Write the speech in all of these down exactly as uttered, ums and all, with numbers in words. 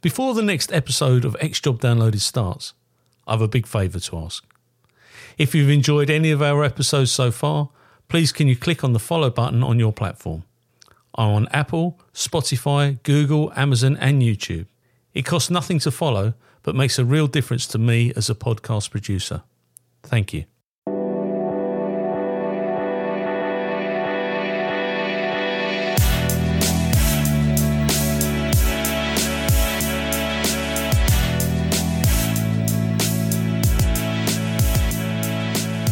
Before the next episode of X-Job Downloaded starts, I have a big favour to ask. If you've enjoyed any of our episodes so far, please can you click on the follow button on your platform. I'm on Apple, Spotify, Google, Amazon and YouTube. It costs nothing to follow, but makes a real difference to me as a podcast producer. Thank you.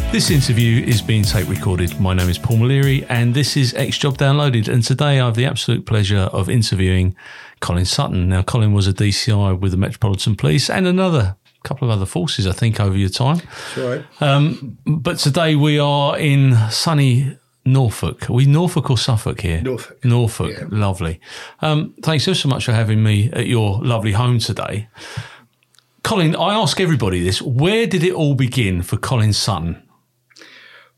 This interview is being tape recorded. My name is Paul Maleary and this is X-Job Downloaded, and today I have the absolute pleasure of interviewing Colin Sutton. Now, Colin was a D C I with the Metropolitan Police and another couple of other forces, I think, over your time. That's right. Um, but today we are in sunny Norfolk. Are we Norfolk or Suffolk here? Norfolk. Norfolk, yeah. Lovely. Um, thanks so, so much for having me at your lovely home today. Colin, I ask everybody this, where did it all begin for Colin Sutton?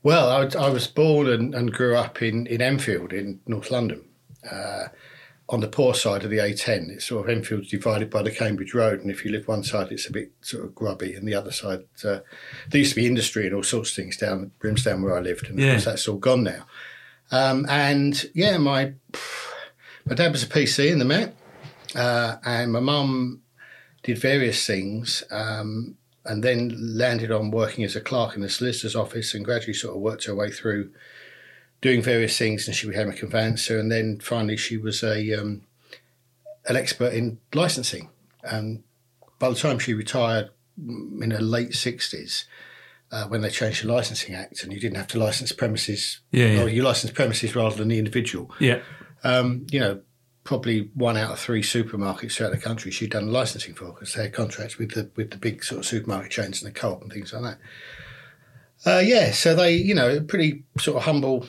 Well, I, I was born and, and grew up in, in Enfield in North London, uh, on the poor side of the A ten. It's sort of Enfield's divided by the Cambridge Road, and if you live one side, it's a bit sort of grubby, and the other side, uh, there used to be industry and all sorts of things down at Brimsdown where I lived, and yeah. Of course that's all gone now. Um, and yeah, my my dad was a P C in the Met, uh, and my mum did various things. Um, and then landed on working as a clerk in the solicitor's office and gradually sort of worked her way through doing various things, and she became a conveyancer, and then finally she was a um, an expert in licensing. And by the time she retired in her late sixties, uh, when they changed the Licensing Act and you didn't have to license premises, yeah, yeah. or you licensed premises rather than the individual. Yeah, um, you know, probably one out of three supermarkets throughout the country she'd done licensing for, because they had contracts with the with the big sort of supermarket chains and the Co-op and things like that. Uh, yeah, so they, you know, pretty sort of humble,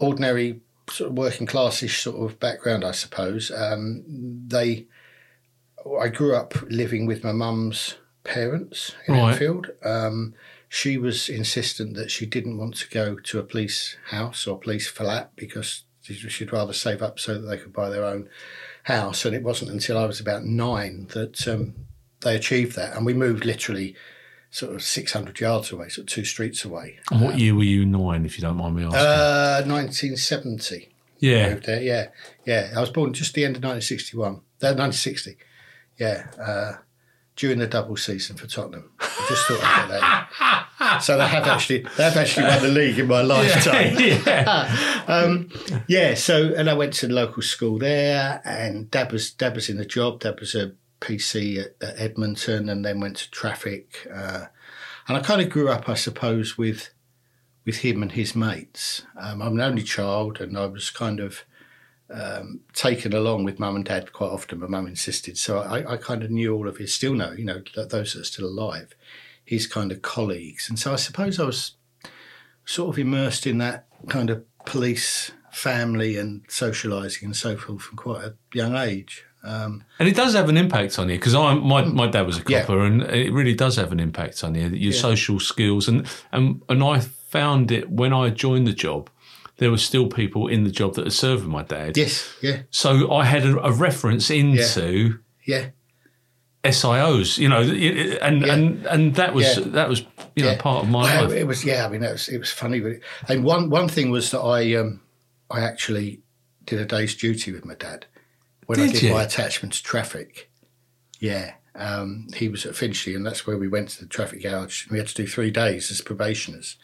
ordinary, sort of working classish sort of background, I suppose. Um, they, I grew up living with my mum's parents in right. Enfield. Um, she was insistent that she didn't want to go to a police house or police flat because she'd rather save up so that they could buy their own house. And it wasn't until I was about nine that um, they achieved that. And we moved literally sort of six hundred yards away, sort of two streets away. And what um, year were you nine, if you don't mind me asking? Uh, nineteen seventy. Yeah. Moved there, yeah. Yeah. I was born just the end of nineteen sixty-one. Uh, nineteen sixty. Yeah. Uh, during the double season for Tottenham. I just thought I'd get that in. So they have actually they have actually won the league in my lifetime. Yeah, yeah. um, yeah. So and I went to the local school there, and Dad was Dad was in the job. Dad was a P C at, at Edmonton, and then went to traffic. Uh, and I kind of grew up, I suppose, with with him and his mates. Um, I'm an only child, and I was kind of um, taken along with Mum and Dad quite often. My Mum insisted, so I, I kind of knew all of his. Still know, you know, those that are still alive. His kind of colleagues. And so I suppose I was sort of immersed in that kind of police family and socialising and so forth from quite a young age. Um, and it does have an impact on you, because my, my dad was a copper, yeah. and it really does have an impact on you, your yeah. social skills. And, and, and I found it when I joined the job, there were still people in the job that had served with my dad. Yes, yeah. So I had a, a reference into... Yeah. yeah. S I Os, you know, and yeah. and, and that was yeah. that was you know yeah. part of my life. It was yeah, I mean it was it was funny, but it, and one one thing was that I um I actually did a day's duty with my dad when did I did you? my attachment to traffic. Yeah, um, he was at Finchley, and that's where we went to the traffic garage. We had to do three days as probationers.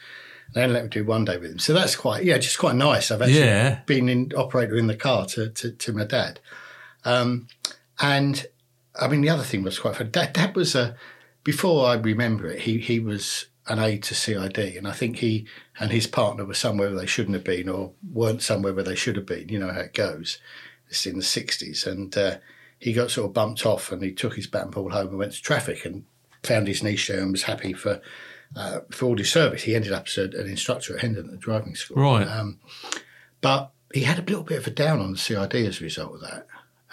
They only let me do one day with him, so that's quite yeah, just quite nice. I've actually yeah. been in operator in the car to to, to my dad, um, and. I mean, the other thing was quite funny. Dad, Dad was a, before I remember it, he, he was an aide to C I D, and I think he and his partner were somewhere where they shouldn't have been or weren't somewhere where they should have been. You know how it goes. It's in the sixties, and uh, he got sort of bumped off, and he took his bat and ball home and went to traffic and found his niche there and was happy for uh, for all his service. He ended up as an instructor at Hendon at the driving school. Right. Um, but he had a little bit of a down on the C I D as a result of that.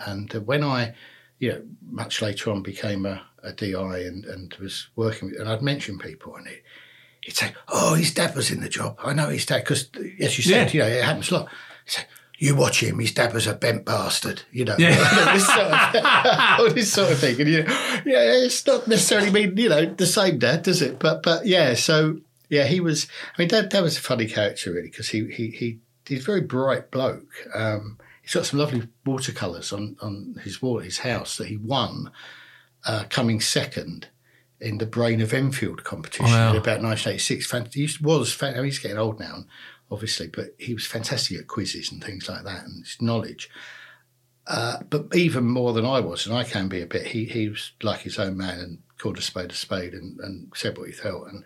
And uh, when I... you know, much later on became a, a D I and, and was working with, and I'd mention people, and it, he'd say, oh, his dad was in the job. I know his dad, because as you said, yeah. you know, it happens a lot. He'd say, you watch him, his dad was a bent bastard, you know, yeah. this sort of, all this sort of thing. And, you know, yeah, it's not necessarily mean, you know, the same dad, does it? But, but yeah, so, yeah, he was, I mean, dad, dad was a funny character, really, because he, he, he, he's a very bright bloke. Um, he's got some lovely watercolours on, on his wall at his house that he won, uh, coming second in the Brain of Enfield competition wow. in about nineteen eighty-six. He was, I mean, he's getting old now, obviously, but he was fantastic at quizzes and things like that and his knowledge. Uh, but even more than I was, and I can be a bit, he, he was like his own man and called a spade a spade and, and said what he felt. And,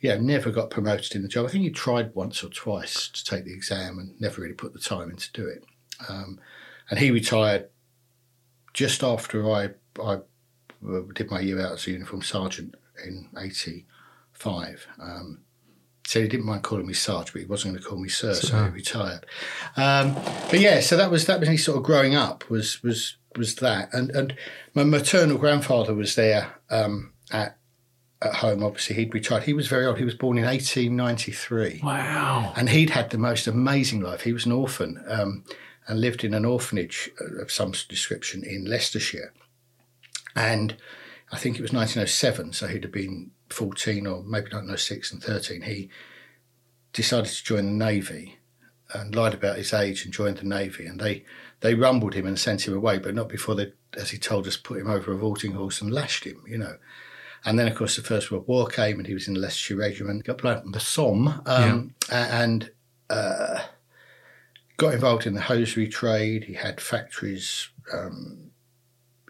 yeah, never got promoted in the job. I think he tried once or twice to take the exam and never really put the time in to do it. Um, and he retired just after I, I did my year out as a uniform sergeant in eighty-five. Um So he didn't mind calling me Sarge, but he wasn't going to call me Sir, so, so he retired. Um, but yeah, so that was that was me sort of growing up was was was that. And and my maternal grandfather was there um, at at home. Obviously, he'd retired. He was very old. He was born in eighteen ninety-three. Wow! And he'd had the most amazing life. He was an orphan um, and lived in an orphanage of some description in Leicestershire. And I think it was nineteen oh seven, so he'd have been fourteen or maybe nineteen oh six and thirteen, he decided to join the Navy and lied about his age and joined the Navy. And they, they rumbled him and sent him away, but not before they, as he told us, put him over a vaulting horse and lashed him, you know. And then, of course, the First World War came and he was in the Leicestershire Regiment, got blown up in the Somme um, yeah. and uh, got involved in the hosiery trade. He had factories um,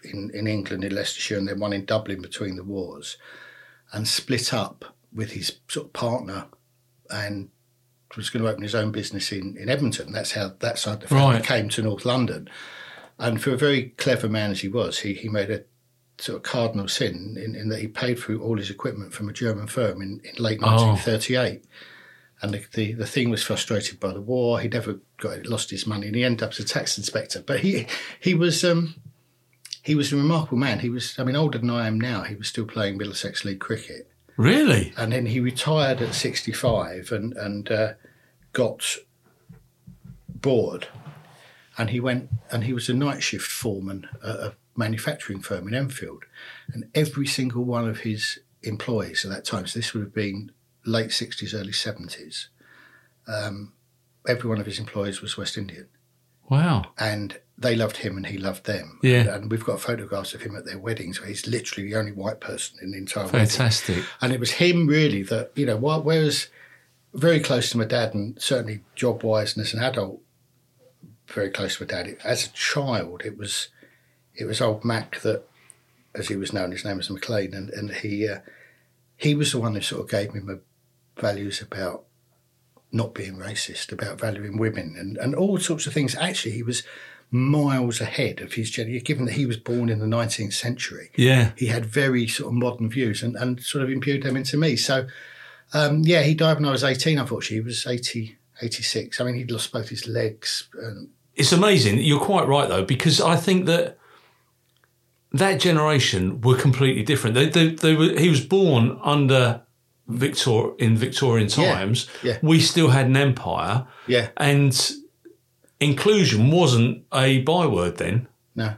in, in England, in Leicestershire, and then one in Dublin between the wars. And split up with his sort of partner and was going to open his own business in, in Edmonton. That's how that side of the family right. came to North London. And for a very clever man as he was, he, he made a sort of cardinal sin in, in that he paid for all his equipment from a German firm in, in late nineteen thirty-eight. Oh. And the, the, the thing was frustrated by the war. He never got it, lost his money, and he ended up as a tax inspector. But he he was... Um, He was a remarkable man. He was, I mean, older than I am now. He was still playing Middlesex League cricket. Really? And then he retired at sixty-five and, and uh, got bored. And he went, and he was a night shift foreman at a manufacturing firm in Enfield. And every single one of his employees at that time, so this would have been late sixties, early seventies, um, every one of his employees was West Indian. Wow. And they loved him and he loved them. Yeah. And, and we've got photographs of him at their weddings where he's literally the only white person in the entire world. Fantastic. Wedding. And it was him really that, you know, whereas very close to my dad and certainly job-wise and as an adult, very close to my dad, it, as a child, it was it was old Mac that, as he was known, his name was McLean, and, and he, uh, he was the one that sort of gave me my values about not being racist, about valuing women and, and all sorts of things. Actually, he was miles ahead of his generation, given that he was born in the nineteenth century. Yeah. He had very sort of modern views and, and sort of imbued them into me. So, um, yeah, he died when I was eighteen, unfortunately. He was eighty, eighty-six. I mean, he'd lost both his legs. And it's amazing. You're quite right, though, because I think that that generation were completely different. They, they, they were. He was born under... Victor in Victorian times, yeah, yeah. we still had an empire, yeah, and inclusion wasn't a byword then. No,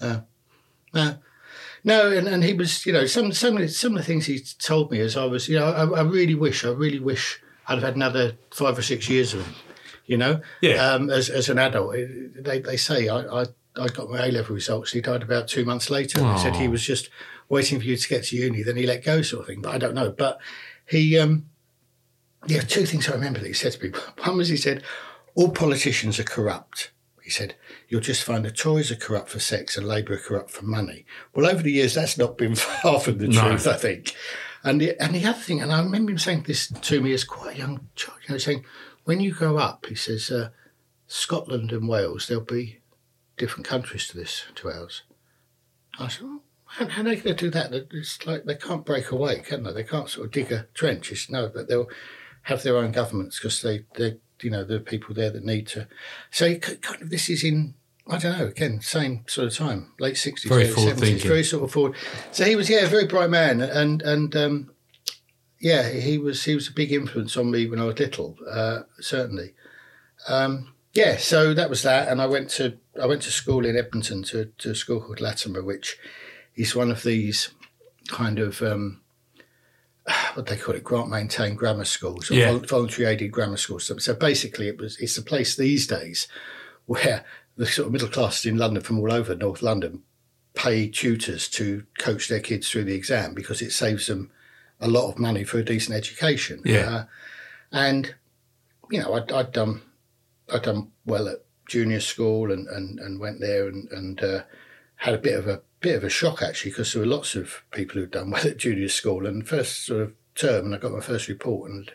no, no, no. And, and he was, you know, some some some of the things he told me as I was, you know, I, I really wish, I really wish I'd have had another five or six years of him, you know, yeah. Um, as as an adult, they they say I I, I got my A level results. He died about two months later. Aww. They said he was just waiting for you to get to uni, then he let go sort of thing. But I don't know. But he, um, yeah, two things I remember that he said to me. One was he said, all politicians are corrupt. He said, you'll just find the Tories are corrupt for sex and Labour are corrupt for money. Well, over the years, that's not been far from the no. truth, I think. And the, and the other thing, and I remember him saying this to me as quite a young child, you know, saying, when you grow up, he says, uh, Scotland and Wales, there'll be different countries to this, to ours. I said, oh. How, how are they going to do that? It's like they can't break away, can they? They can't sort of dig a trench. It's no, but they'll have their own governments because they, they, you know, there are people there that need to. So kind of this is in, I don't know, again, same sort of time, late sixties, very forward seventies, thinking. Very sort of forward. So he was, yeah, a very bright man, and and um, yeah, he was he was a big influence on me when I was little, uh, certainly. Um, yeah, so that was that. And I went to I went to school in Edmonton, to, to a school called Latimer, which is one of these kind of, um, what do they call it, grant-maintained grammar schools, or yeah. vol- voluntary aided grammar schools. So, so basically it was it's a place these days where the sort of middle classes in London, from all over North London, pay tutors to coach their kids through the exam because it saves them a lot of money for a decent education. Yeah. Uh, and, you know, I'd, I'd done I'd done well at junior school and, and, and went there and, and uh, had a bit of a bit of a shock, actually, because there were lots of people who'd done well at junior school. And first sort of term, and I got my first report, and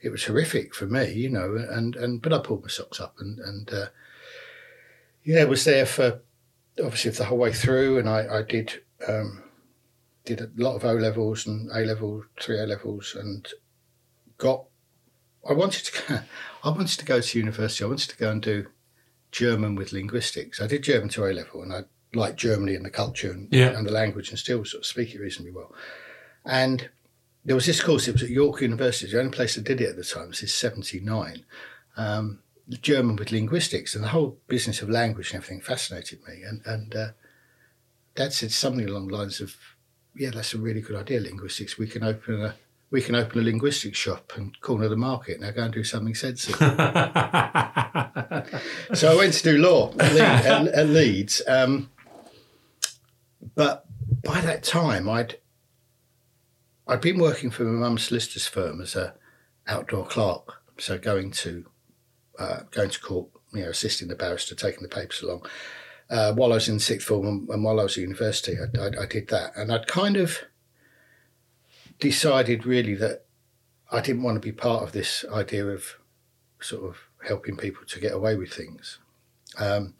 it was horrific for me, you know, and, and but I pulled my socks up and, and uh, yeah, was there for, obviously, the whole way through, and I, I did um, did a lot of O-levels and A-levels, three A-levels, and got... I wanted to go, I wanted to go to university. I wanted to go and do German with linguistics. I did German to A-level, and I liked Germany and the culture and, yeah. and the language, and still sort of speak it reasonably well. And there was this course, it was at York University, it was the only place that did it at the time, it was in seventy-nine, um, German with linguistics, and the whole business of language and everything fascinated me. And, and uh, Dad said something along the lines of, yeah, that's a really good idea, linguistics. We can open a we can open a linguistics shop and corner the market. Now go and do something sensible. So I went to do law at, Le- at, at Leeds. Um, but by that time, I'd I'd been working for my mum's solicitor's firm as a outdoor clerk, so going to Uh, going to court, you know, assisting the barrister, taking the papers along. Uh, while I was in sixth form and, and while I was at university, I, I, I did that. And I'd kind of decided really that I didn't want to be part of this idea of sort of helping people to get away with things. Um,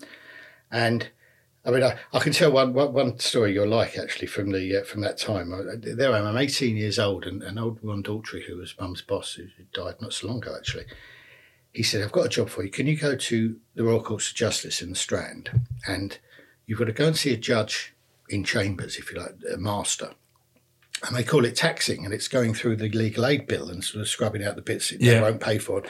and, I mean, I, I can tell one, one, one story you'll like, actually, from the uh, from that time. I, there I am, I'm eighteen years old, and an old Ron Daltrey, who was Mum's boss, who died not so long ago, actually, he said, I've got a job for you. Can you go to the Royal Courts of Justice in the Strand? And you've got to go and see a judge in chambers, if you like, a master. And they call it taxing, and it's going through the legal aid bill and sort of scrubbing out the bits that yeah. they won't pay for.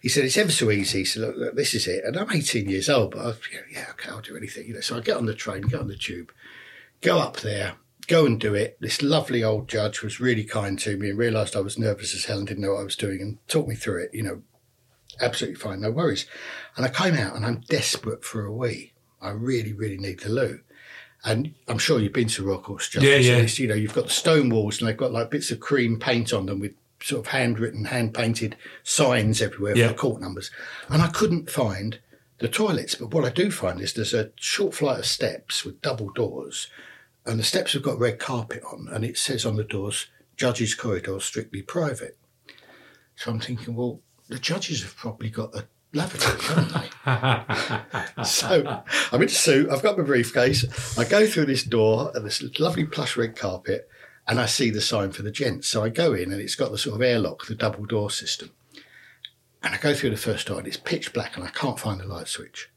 He said, it's ever so easy. He said, look, look, this is it. And I'm eighteen years old, but I was, yeah, okay, I'll do anything. You know, so I get on the train, get on the tube, go up there, go and do it. This lovely old judge was really kind to me and realised I was nervous as hell and didn't know what I was doing and talked me through it, you know, absolutely fine, no worries. And I came out and I'm desperate for a wee. I really, really need the loo. And I'm sure you've been to Royal Courts Justice. Yeah, yeah. And it's, you know, you've got the stone walls and they've got like bits of cream paint on them with sort of handwritten, hand-painted signs everywhere yeah. for the court numbers. And I couldn't find the toilets. But what I do find is there's a short flight of steps with double doors, and the steps have got red carpet on, and it says on the doors, judges' corridor, strictly private. So I'm thinking, well, the judges have probably got a lavatory, haven't they? So I'm in a suit, I've got my briefcase, I go through this door and this lovely plush red carpet, and I see the sign for the gents. So I go in and it's got the sort of airlock, the double door system. And I go through the first door and it's pitch black and I can't find the light switch.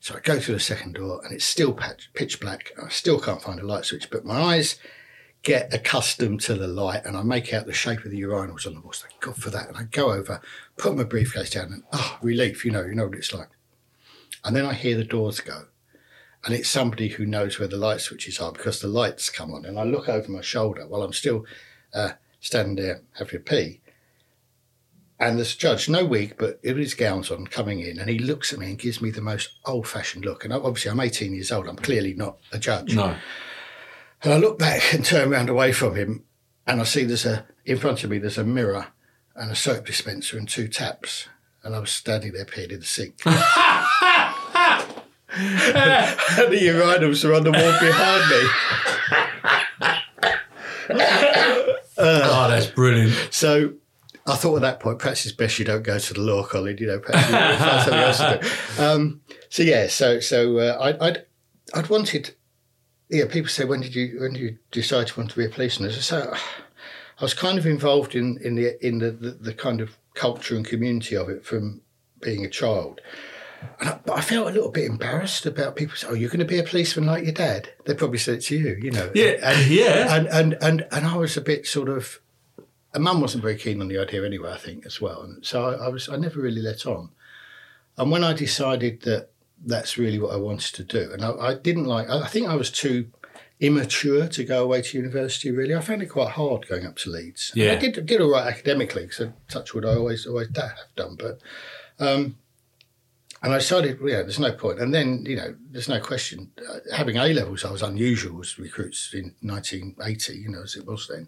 So I go through the second door and it's still pitch black and I still can't find a light switch, but my eyes get accustomed to the light and I make out the shape of the urinals on the walls. Thank God for that. And I go over, put my briefcase down and, oh, relief, you know, you know what it's like. And then I hear the doors go and it's somebody who knows where the light switches are because the lights come on. And I look over my shoulder while I'm still uh, standing there having a pee. And this judge, no wig, but with his gowns on, coming in, and he looks at me and gives me the most old-fashioned look. And obviously I'm eighteen years old. I'm clearly not a judge. No. And I look back and turn round away from him and I see there's a, in front of me, there's a mirror and a soap dispenser and two taps. And I was standing there peeing in the sink. and, and the urinals are on the wall behind me. uh, oh, that's brilliant. So I thought at that point, perhaps it's best you don't go to the law college, you know, perhaps you find something else to do. Um, so, yeah, so so uh, I, I'd, I'd wanted... Yeah, people say, when did you when did you decide you want to be a policeman? So I was kind of involved in, in the in the, the, the kind of culture and community of it from being a child. And I, but I felt a little bit embarrassed about people saying, oh, you're going to be a policeman like your dad? They probably said it to you, you know. Yeah, and, yeah. And, and, and, and I was a bit sort of... And Mum wasn't very keen on the idea anyway, I think, as well. And so I, I was I never really let on. And when I decided that that's really what I wanted to do, and I, I didn't like, I think I was too immature to go away to university, really. I found it quite hard going up to Leeds. Yeah. I did, did all right academically, because touch wood I always, always have done, but... Um, And I decided, yeah, there's no point. And then, you know, there's no question. Having A-levels, I was unusual as recruits in nineteen eighty, you know, as it was then.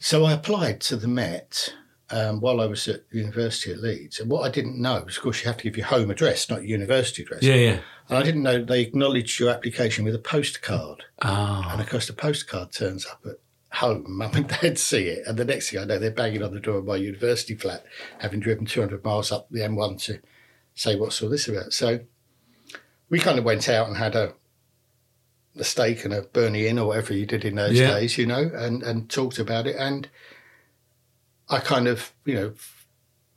So I applied to the Met um, while I was at university at Leeds. And what I didn't know was, of course, you have to give your home address, not your university address. Yeah, yeah. And I didn't know they acknowledged your application with a postcard. Oh. And, of course, the postcard turns up at home, mum and dad see it. And the next thing I know, they're banging on the door of my university flat, having driven two hundred miles up the M one to... say, what's all this about? So we kind of went out and had a, a steak and a Burnie Inn or whatever you did in those yeah. days, you know, and, and talked about it. And I kind of, you know,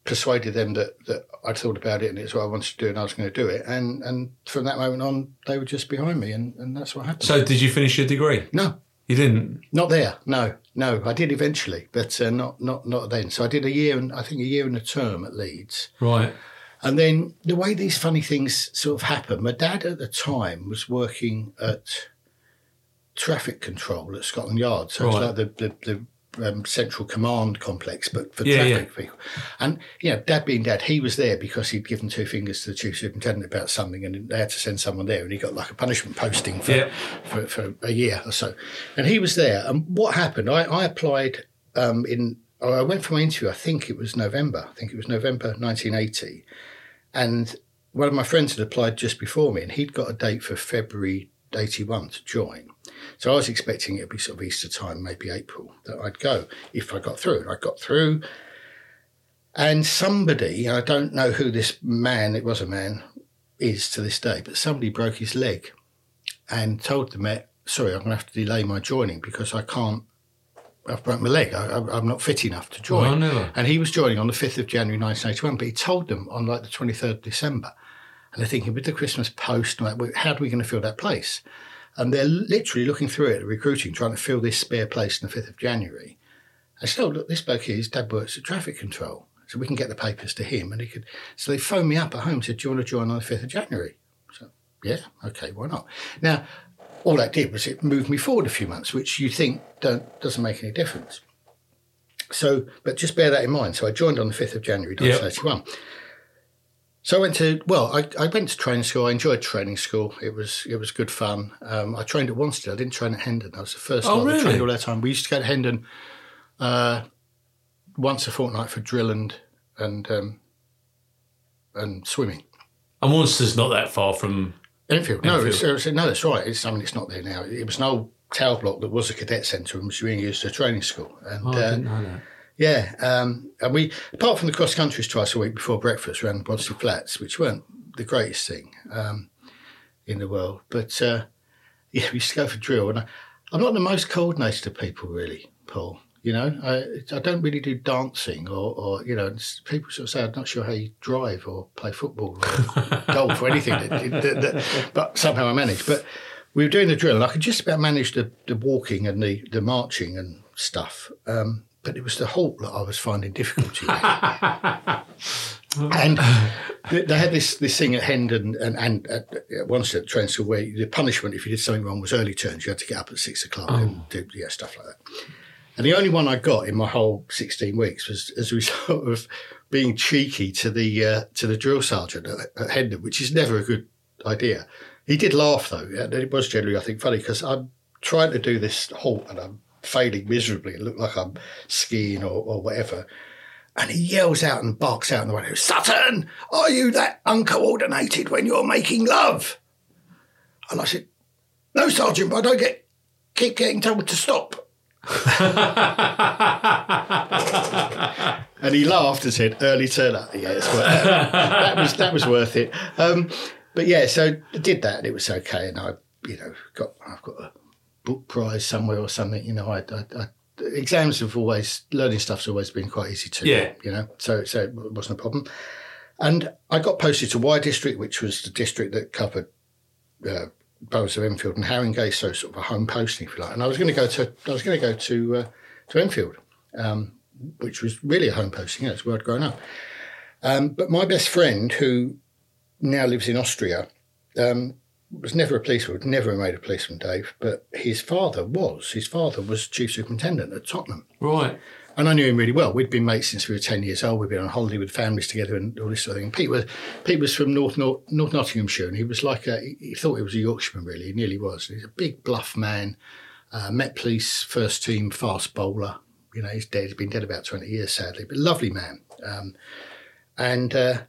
persuaded them that, that I'd thought about it and it's what I wanted to do and I was going to do it. And and from that moment on, they were just behind me and, and that's what happened. So did you finish your degree? No. You didn't? Not there, no. No, I did eventually, but uh, not, not, not then. So I did a year and I think a year and a term at Leeds. Right. And then the way these funny things sort of happen, my dad at the time was working at traffic control at Scotland Yard. So right. It's like the, the, the um, central command complex, but for yeah, traffic yeah. people. And, you know, dad being dad, he was there because he'd given two fingers to the chief superintendent about something and they had to send someone there and he got like a punishment posting for, yeah. for, for a year or so. And he was there. And what happened, I, I applied um, in... I went for my interview, I think it was November. I think it was November nineteen eighty. And one of my friends had applied just before me and he'd got a date for February eighty-one to join. So I was expecting it would be sort of Easter time, maybe April, that I'd go if I got through. And I got through. And somebody, I don't know who this man, it was a man, is to this day, but somebody broke his leg and told the Met, sorry, I'm going to have to delay my joining because I can't, I've broken my leg. I, I'm not fit enough to join. Oh, no. And he was joining on the fifth of January nineteen eighty-one, but he told them on like the twenty-third of December. And they're thinking, with the Christmas post, how are we going to fill that place? And they're literally looking through it, recruiting, trying to fill this spare place on the fifth of January. I said, oh, look, this bloke here, his dad works at traffic control, so we can get the papers to him. And he could. So they phoned me up at home and said, do you want to join on the fifth of January? So, yeah, okay, why not? Now, all that did was it moved me forward a few months, which you think don't, doesn't make any difference. So, but just bear that in mind. So I joined on the fifth of January, nineteen eighty-one. Yep. So I went to, well, I, I went to training school. I enjoyed training school. It was it was good fun. Um, I trained at Wanstead. I didn't train at Hendon. I was the first oh, one really? I trained all that time. We used to go to Hendon uh, once a fortnight for drill and and, um, and swimming. And Wanstead's not that far from... Enfield. No, Enfield. It's, it's, no, that's right. It's, I mean, it's not there now. It was an old tower block that was a cadet centre and was being used as a training school. And, oh, I didn't uh, know that. Yeah. Um, and we, apart from the cross countries twice a week before breakfast, ran Bonson Flats, which weren't the greatest thing um, in the world. But, uh, yeah, we used to go for drill. And I, I'm not the most coordinated of people, really, Paul. You know, I I don't really do dancing or, or, you know, people sort of say I'm not sure how you drive or play football or golf or anything, that, that, that, but somehow I managed. But we were doing the drill and I could just about manage the, the walking and the, the marching and stuff, um, but it was the halt that I was finding difficulty with. And they had this, this thing at Hendon and, and at, at Wanstead Train School where the punishment if you did something wrong was early turns. You had to get up at six o'clock oh. and do yeah, stuff like that. And the only one I got in my whole sixteen weeks was as a result of being cheeky to the uh, to the drill sergeant at, at Hendon, which is never a good idea. He did laugh, though. And it was generally, I think, funny because I'm trying to do this halt and I'm failing miserably. It looked like I'm skiing or, or whatever. And he yells out and barks out in the window, Sutton, are you that uncoordinated when you're making love? And I said, no, sergeant, but I don't get keep getting told to stop. And he laughed and said, early turn up. Yeah, it's worth it. that was that was worth it. Um, but yeah, so I did that and it was okay. And I, you know, got I've got a book prize somewhere or something. You know, I, I, I exams have always learning stuff's always been quite easy to yeah. you know. So so it wasn't a problem. And I got posted to Y District, which was the district that covered. Uh, boroughs of Enfield and Haringey, so sort of a home posting, if you like. And I was going to go to I was going to go to uh, to Enfield, um, which was really a home posting. That's where I'd grown up. Um, but my best friend, who now lives in Austria, um, was never a policeman, never made a policeman, Dave, but his father was. His father was chief superintendent at Tottenham. Right. And I knew him really well. We'd been mates since we were ten years old. We'd been on holiday with families together and all this sort of thing. And Pete was, Pete was from North, North, North Nottinghamshire, and he was like a, he thought he was a Yorkshireman, really. He nearly was. He's a big, bluff man, uh, Met Police first team fast bowler. You know, he's dead. He's been dead about twenty years, sadly, but lovely man. Um, and uh,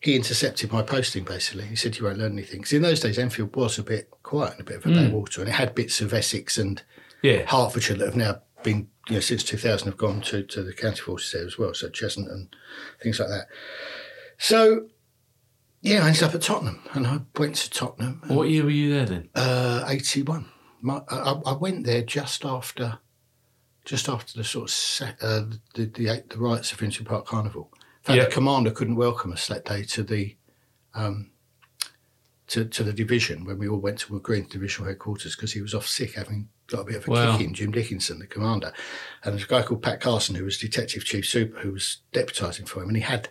he intercepted my posting, basically. He said, you won't learn anything. Because in those days, Enfield was a bit quiet and a bit of a mm. backwater, and it had bits of Essex and yeah. Hertfordshire that have now been, you know, since two thousand have gone to, to the county forces there as well, so Cheshunt and things like that. So, yeah, I ended up at Tottenham, and I went to Tottenham. And, what year were you there then? Uh, eighty-one. My, I, I went there just after... just after the sort of uh, the, the the riots of Finchley Park Carnival. In fact, yep. the commander couldn't welcome us that day to the um, to, to the division when we all went to Wood Green divisional headquarters because he was off sick, having got a bit of a wow. kick in. Jim Dickinson, the commander, and there's a guy called Pat Carson who was detective chief super who was deputising for him, and he had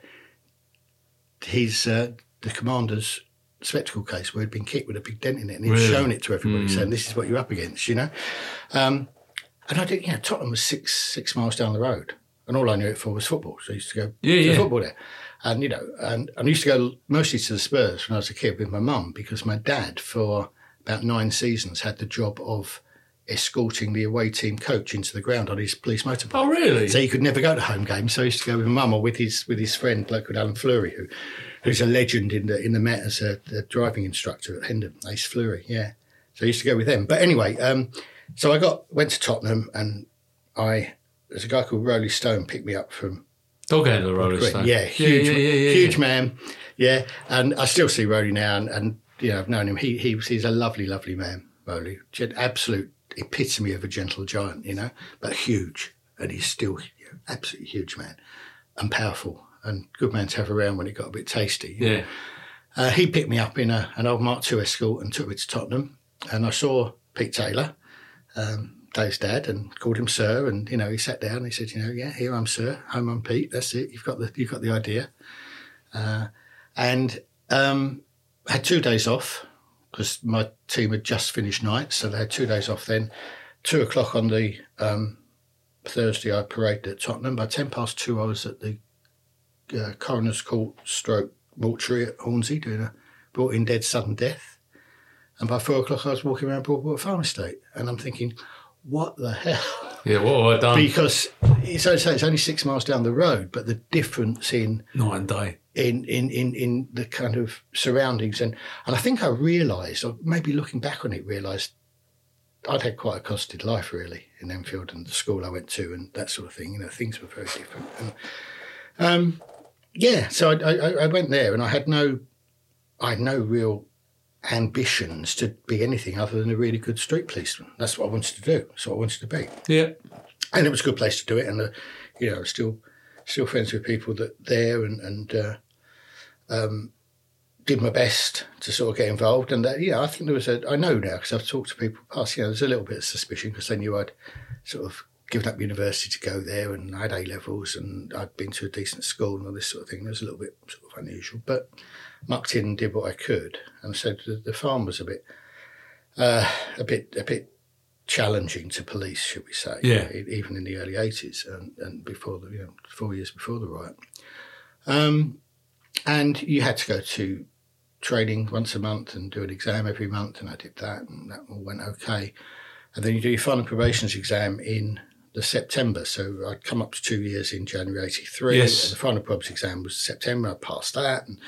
his uh, the commander's spectacle case where he'd been kicked with a big dent in it, and he'd really? shown it to everybody, mm. saying this is what you're up against, you know. Um, And I did, you know, Tottenham was six six miles down the road, and all I knew it for was football. So I used to go yeah, to yeah. football there, and you know, and, and I used to go mostly to the Spurs when I was a kid with my mum because my dad, for about nine seasons, had the job of escorting the away team coach into the ground on his police motorbike. Oh, really? So he could never go to home games. So he used to go with my mum or with his with his friend, a bloke called Alan Fleury, who who's a legend in the in the Met as a, a driving instructor at Hendon, Ace Fleury. Yeah, so I used to go with them. But anyway. um So I got went to Tottenham, and I there's a guy called Rolly Stone picked me up from dog handler Rolly Stone. Yeah, huge, yeah, yeah, yeah, yeah, huge yeah. man. Yeah, and I still see Rolly now, and, and you know I've known him. He he was he's a lovely, lovely man. Rolly, absolute epitome of a gentle giant, you know, but huge, and he's still absolutely huge man, and powerful, and good man to have around when it got a bit tasty. You know? Yeah, uh, he picked me up in a, an old Mark two Escort and took me to Tottenham, and I saw Pete Taylor. Um, Dave's dad, and called him Sir, and you know he sat down and he said, you know, yeah, here I'm Sir, home I'm Pete. That's it. You've got the you've got the idea. Uh, and um, had two days off because my team had just finished night, so they had two days off. Then two o'clock on the um, Thursday, I paraded at Tottenham. By ten past two, I was at the uh, coroner's court stroke mortuary at Hornsey doing a brought in dead sudden death. And by four o'clock, I was walking around Broadwater Farm Estate, and I'm thinking, what the hell? Yeah, what have I done? Because it's, it's only six miles down the road, but the difference in night and day, in in in, in the kind of surroundings, and, and I think I realised, or maybe looking back on it, realised I'd had quite a costed life really in Enfield and the school I went to and that sort of thing. You know, things were very different. And, um, yeah, so I, I I went there, and I had no, I had no real. ambitions to be anything other than a really good street policeman. That's what I wanted to do. That's what I wanted to be. Yeah, and it was a good place to do it. And uh, you know, still, still friends with people that there, and and uh, um, did my best to sort of get involved. And that, you know, I think there was a. I know now because I've talked to people past. You know, there's a little bit of suspicion because they knew I'd sort of given up university to go there, and I had A levels, and I'd been to a decent school, and all this sort of thing. It was a little bit sort of unusual, but. Mucked in and did what I could, and so the, the farm was a bit, uh, a bit, a bit challenging to police, should we say? Yeah. You know, even in the early eighties and, and before the, you know, four years before the riot, um, and you had to go to training once a month and do an exam every month, and I did that, and that all went okay, and then you do your final probations exam in the September. So I'd come up to two years in January eighty-three. Yes. And the final probs exam was September. I passed that. And,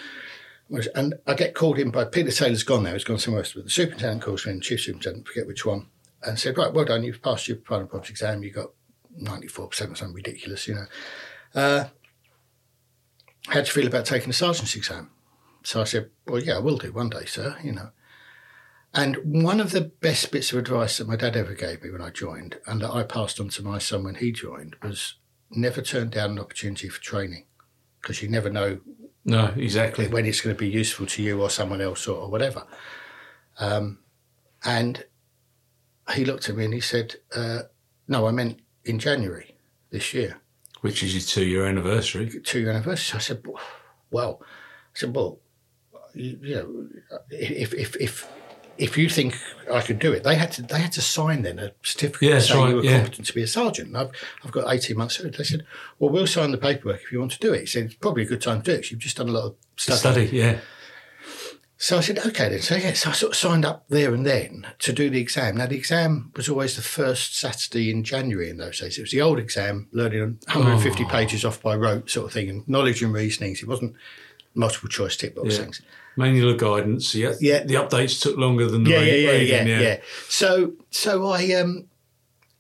And I get called in by Peter Taylor's gone now, he's gone somewhere else, but the superintendent calls me in, chief superintendent, forget which one, and said, right, well done, you've passed your final probs exam, you got ninety-four percent or something ridiculous, you know. Uh, how'd you feel about taking a sergeant's exam? So I said, well, yeah, I will do one day, sir, you know. And one of the best bits of advice that my dad ever gave me when I joined, and that I passed on to my son when he joined, was never turn down an opportunity for training, because you never know. No, exactly. When it's going to be useful to you or someone else or, or whatever. Um, and he looked at me and he said, uh, no, I meant in January this year. Which is your two-year anniversary. Two-year anniversary. I said, well, I said, well, you, you know, if if if if you think I could do it, they had to they had to sign then a certificate yeah, saying right, you were yeah. competent to be a sergeant. And I've I've got eighteen months through. They said, well, we'll sign the paperwork if you want to do it. He said, it's probably a good time to do it because you've just done a lot of study. Study, yeah. So I said, okay then. So yeah, so I sort of signed up there and then to do the exam. Now the exam was always the first Saturday in January in those days. It was the old exam, learning one hundred fifty oh. pages off by rote sort of thing, and knowledge and reasonings. It wasn't multiple choice tick box yeah. things. Manual guidance. Yeah. yeah. The updates took longer than the yeah, reading. Yeah, yeah, yeah, yeah, yeah. So, so I, um,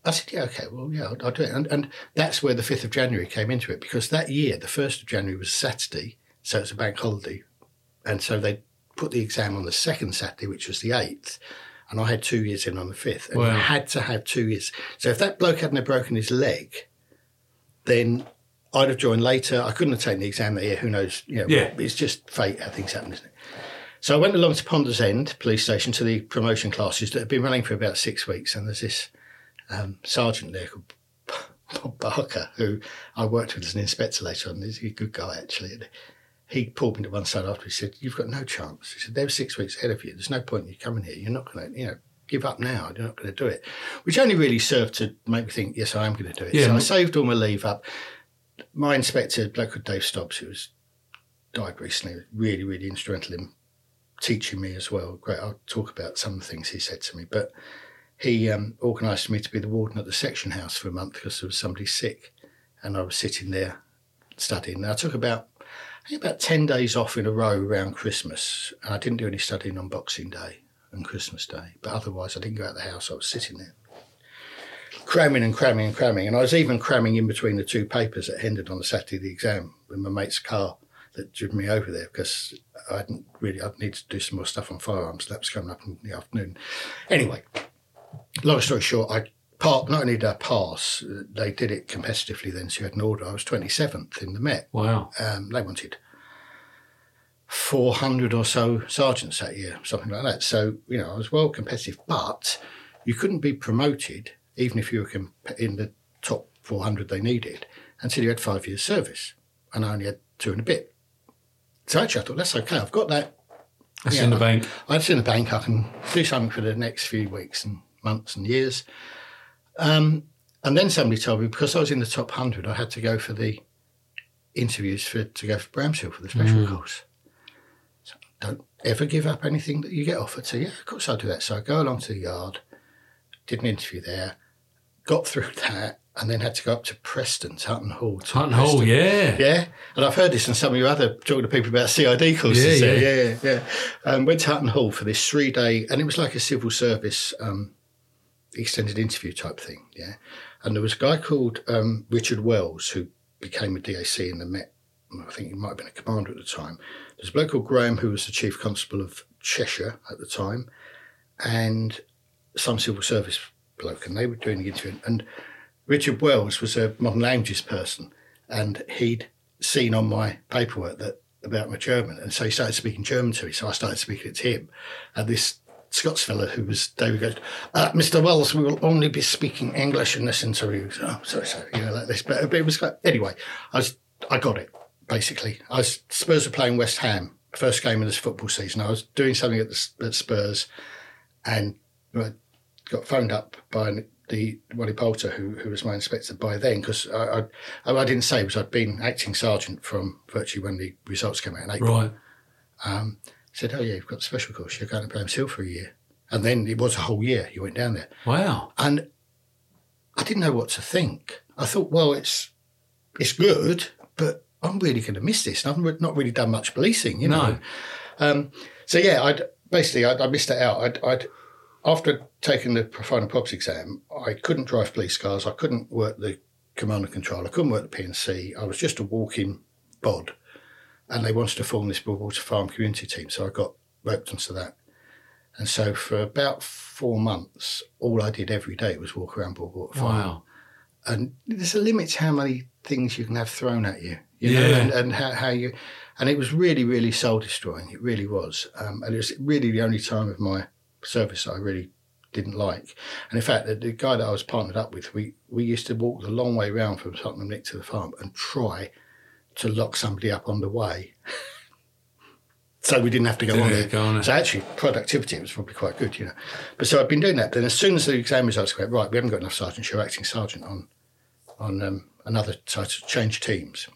I said, yeah, okay, well, yeah, I'll, I'll do it. And, and that's where the fifth of January came into it, because that year the first of January was Saturday, so it's a bank holiday, and so they. Put the exam on the second Saturday, which was the eighth, and I had two years in on the fifth, and wow. I had to have two years. So if that bloke hadn't have broken his leg, then I'd have joined later. I couldn't have taken the exam that year. Who knows? You know, yeah, it's just fate how things happen, isn't it? So I went along to Ponder's End Police Station to the promotion classes that had been running for about six weeks, and there's this um, sergeant there called Bob Barker, who I worked with as an inspector later on. He's a good guy actually. He pulled me to one side after. He said, "You've got no chance." He said, "They're six weeks ahead of you. There's no point in you coming here. You're not going to, you know, give up now. You're not going to do it." Which only really served to make me think, "Yes, I am going to do it." Yeah. So I saved all my leave up. My inspector, a bloke called Dave Stobbs, who has died recently, was really, really instrumental in teaching me as well. Great. I'll talk about some of the things he said to me, but he um, organised for me to be the warden at the section house for a month because there was somebody sick, and I was sitting there studying. Now I took about. About ten days off in a row around Christmas, and I didn't do any studying on Boxing Day and Christmas Day, but otherwise I didn't go out of the house. I was sitting there cramming and cramming and cramming, and I was even cramming in between the two papers that ended on the Saturday of the exam with my mate's car that drove me over there, because I hadn't really I'd need to do some more stuff on firearms. That was coming up in the afternoon. Anyway, long story short, I Part, not only did I pass, they did it competitively then, so you had an order. I was twenty-seventh in the Met. Wow. Um, they wanted four hundred or so sergeants that year, something like that. So, you know, I was well competitive, but you couldn't be promoted, even if you were comp- in the top four hundred they needed, until you had five years' service. And I only had two and a bit. So actually I thought, that's okay, I've got that. That's you know, in the I, bank. That's in the bank. I can do something for the next few weeks and months and years. Um, and then somebody told me, because I was in the top one hundred, I had to go for the interviews for to go for Bramshill for the special mm. course. So don't ever give up anything that you get offered. So, yeah, of course I'll do that. So I go along to the yard, did an interview there, got through that, and then had to go up to Preston, to Hutton Hall. To Hutton Preston. Hall, yeah. Yeah. And I've heard this in some of your other, talking to people about C I D courses. Yeah, yeah, yeah. yeah, yeah. Um, went to Hutton Hall for this three-day, and it was like a civil service um extended interview type thing, yeah. And there was a guy called um, Richard Wells, who became a D A C in the Met. I think he might have been a commander at the time. There's a bloke called Graham, who was the chief constable of Cheshire at the time, and some civil service bloke, and they were doing the interview. And Richard Wells was a modern languages person, and he'd seen on my paperwork that about my German, and so he started speaking German to me, so I started speaking it to him. And this Scots fellow who was David goes, uh, Mister Wells, we will only be speaking English in this interview. Oh, sorry, sorry, you know, like this. But it was like, anyway, I was, I got it, basically. I was, Spurs were playing West Ham, first game of this football season. I was doing something at, the, at Spurs, and I got phoned up by the Wally Poulter, who, who was my inspector by then, because I, I, I didn't say, because I'd been acting sergeant from virtually when the results came out in April. Right. Um, said, oh, yeah, you've got a special course. You're going to Bramshill for a year. And then it was a whole year. You went down there. Wow. And I didn't know what to think. I thought, well, it's it's good, but I'm really going to miss this. And I've not really done much policing, you know. No. Um, so, yeah, I'd basically, I'd, I missed it out. I'd, I'd after taking the final props exam, I couldn't drive police cars. I couldn't work the command and control. I couldn't work the P N C. I was just a walking bod. And they wanted to form this Broadwater Farm community team, so I got roped onto that. And so for about four months, all I did every day was walk around Broadwater Farm. Wow. And there's a limit to how many things you can have thrown at you, you yeah. know, and, and how, how you. And it was really, really soul destroying. It really was. Um, and it was really the only time of my service that I really didn't like. And in fact, the, the guy that I was partnered up with, we, we used to walk the long way round from Tottenham Nick to the farm and try to lock somebody up on the way. So we didn't have to go on it. go on it. So actually, productivity was probably quite good, you know. But so I'd been doing that. But then as soon as the exam results went, right, we haven't got enough sergeants, you're acting sergeant on on um, another title, change teams.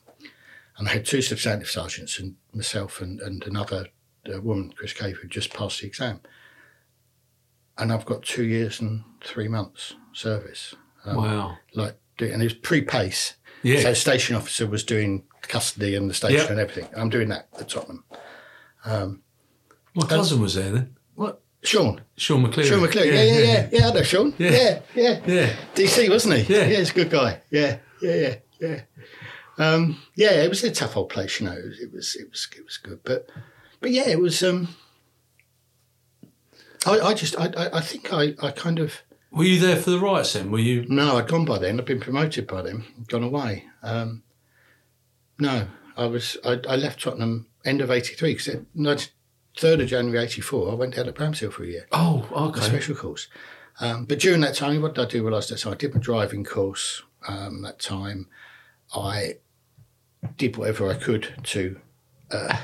And I had two substantive sergeants and myself and, and another uh, woman, Chris Cave, who just passed the exam. And I've got two years and three months service. Um, wow. Like, and it was pre-pace. Yeah. So station officer was doing custody and the station yep. and everything. I'm doing that at Tottenham. Um, My cousin was there then. What? Sean. Sean McLeary. Sean McLeary. Yeah, yeah, yeah. Yeah, yeah. yeah I know Sean. Yeah. yeah, yeah. Yeah. D C, wasn't he? Yeah. Yeah, he's a good guy. Yeah, yeah, yeah, yeah. Um, yeah, it was a tough old place, you know. It was, it was, it was good. But, but yeah, it was, um, I, I just, I, I think I, I kind of... Were you there for the riots then? Were you... No, I'd gone by then. I'd been promoted by them. Gone away. Um, no, I was, I, I left Tottenham... End of eighty-three, because third of January eighty-four, I went down to Bramshill for a year. Oh, okay. A special course. Um, but during that time, what did I do while I was there? So I did my driving course um, that time. I did whatever I could to uh,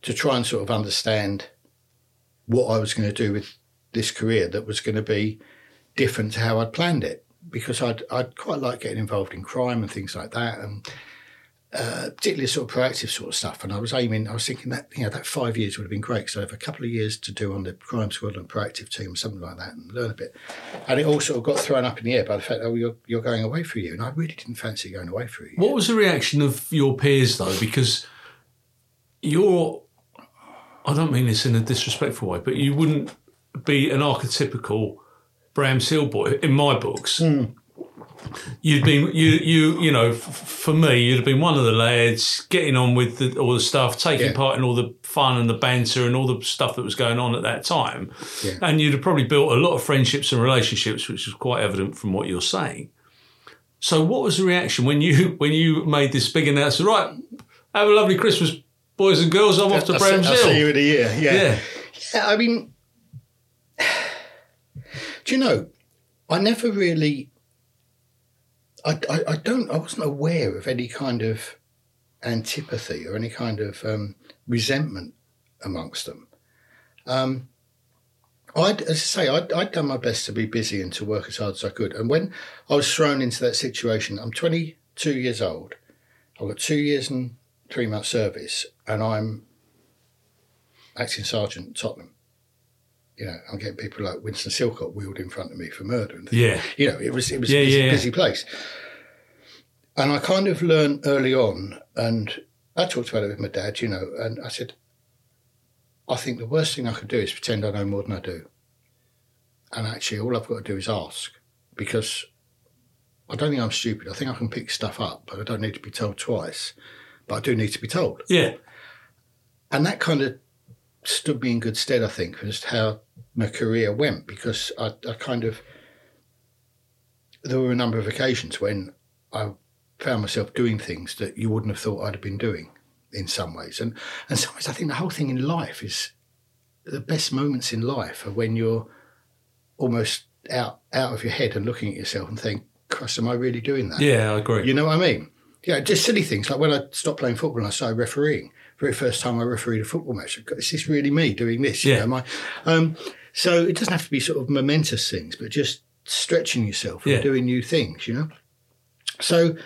to try and sort of understand what I was going to do with this career that was going to be different to how I'd planned it, because I'd, I'd quite like getting involved in crime and things like that, and... Uh, particularly sort of proactive sort of stuff. And I was aiming, I was thinking that, you know, that five years would have been great because I'd have a couple of years to do on the crime squad and proactive team, something like that, and learn a bit. And it all sort of got thrown up in the air by the fact, oh, you're, you're going away for a year. And I really didn't fancy going away for a year. What was the reaction of your peers, though? Because you're, I don't mean this in a disrespectful way, but you wouldn't be an archetypical Bramshill boy in my books. Mm. You'd been, you, you, you know, f- for me, you'd have been one of the lads getting on with the, all the stuff, taking yeah. part in all the fun and the banter and all the stuff that was going on at that time. Yeah. And you'd have probably built a lot of friendships and relationships, which is quite evident from what you're saying. So what was the reaction when you when you made this big announcement? Right, have a lovely Christmas, boys and girls. I'm off to Bramshill. I'll see you in a year. Yeah. yeah. Yeah, I mean, do you know, I never really... I, I, I don't. I wasn't aware of any kind of antipathy or any kind of um, resentment amongst them. Um, I'd, as I say, I'd, I'd done my best to be busy and to work as hard as I could. And when I was thrown into that situation, I'm twenty-two years old. I've got two years and three months service, and I'm acting sergeant at Tottenham. You know, I'm getting people like Winston Silcott wheeled in front of me for murder and things. Yeah. You know, it was it was yeah, a busy, yeah, yeah. busy place. And I kind of learned early on, and I talked about it with my dad, you know, and I said, I think the worst thing I could do is pretend I know more than I do. And actually, all I've got to do is ask, because I don't think I'm stupid. I think I can pick stuff up, but I don't need to be told twice. But I do need to be told. Yeah. And that kind of stood me in good stead, I think, as how my career went, because I, I kind of, there were a number of occasions when I found myself doing things that you wouldn't have thought I'd have been doing in some ways. And in some ways, I think the whole thing in life is, the best moments in life are when you're almost out, out of your head and looking at yourself and think, Christ, am I really doing that? Yeah, I agree. You know what I mean? Yeah, just silly things. Like when I stopped playing football and I started refereeing, very first time I refereed a football match, is this really me doing this? Yeah. You know, my, um, so it doesn't have to be sort of momentous things, but just stretching yourself and yeah. doing new things, you know? So,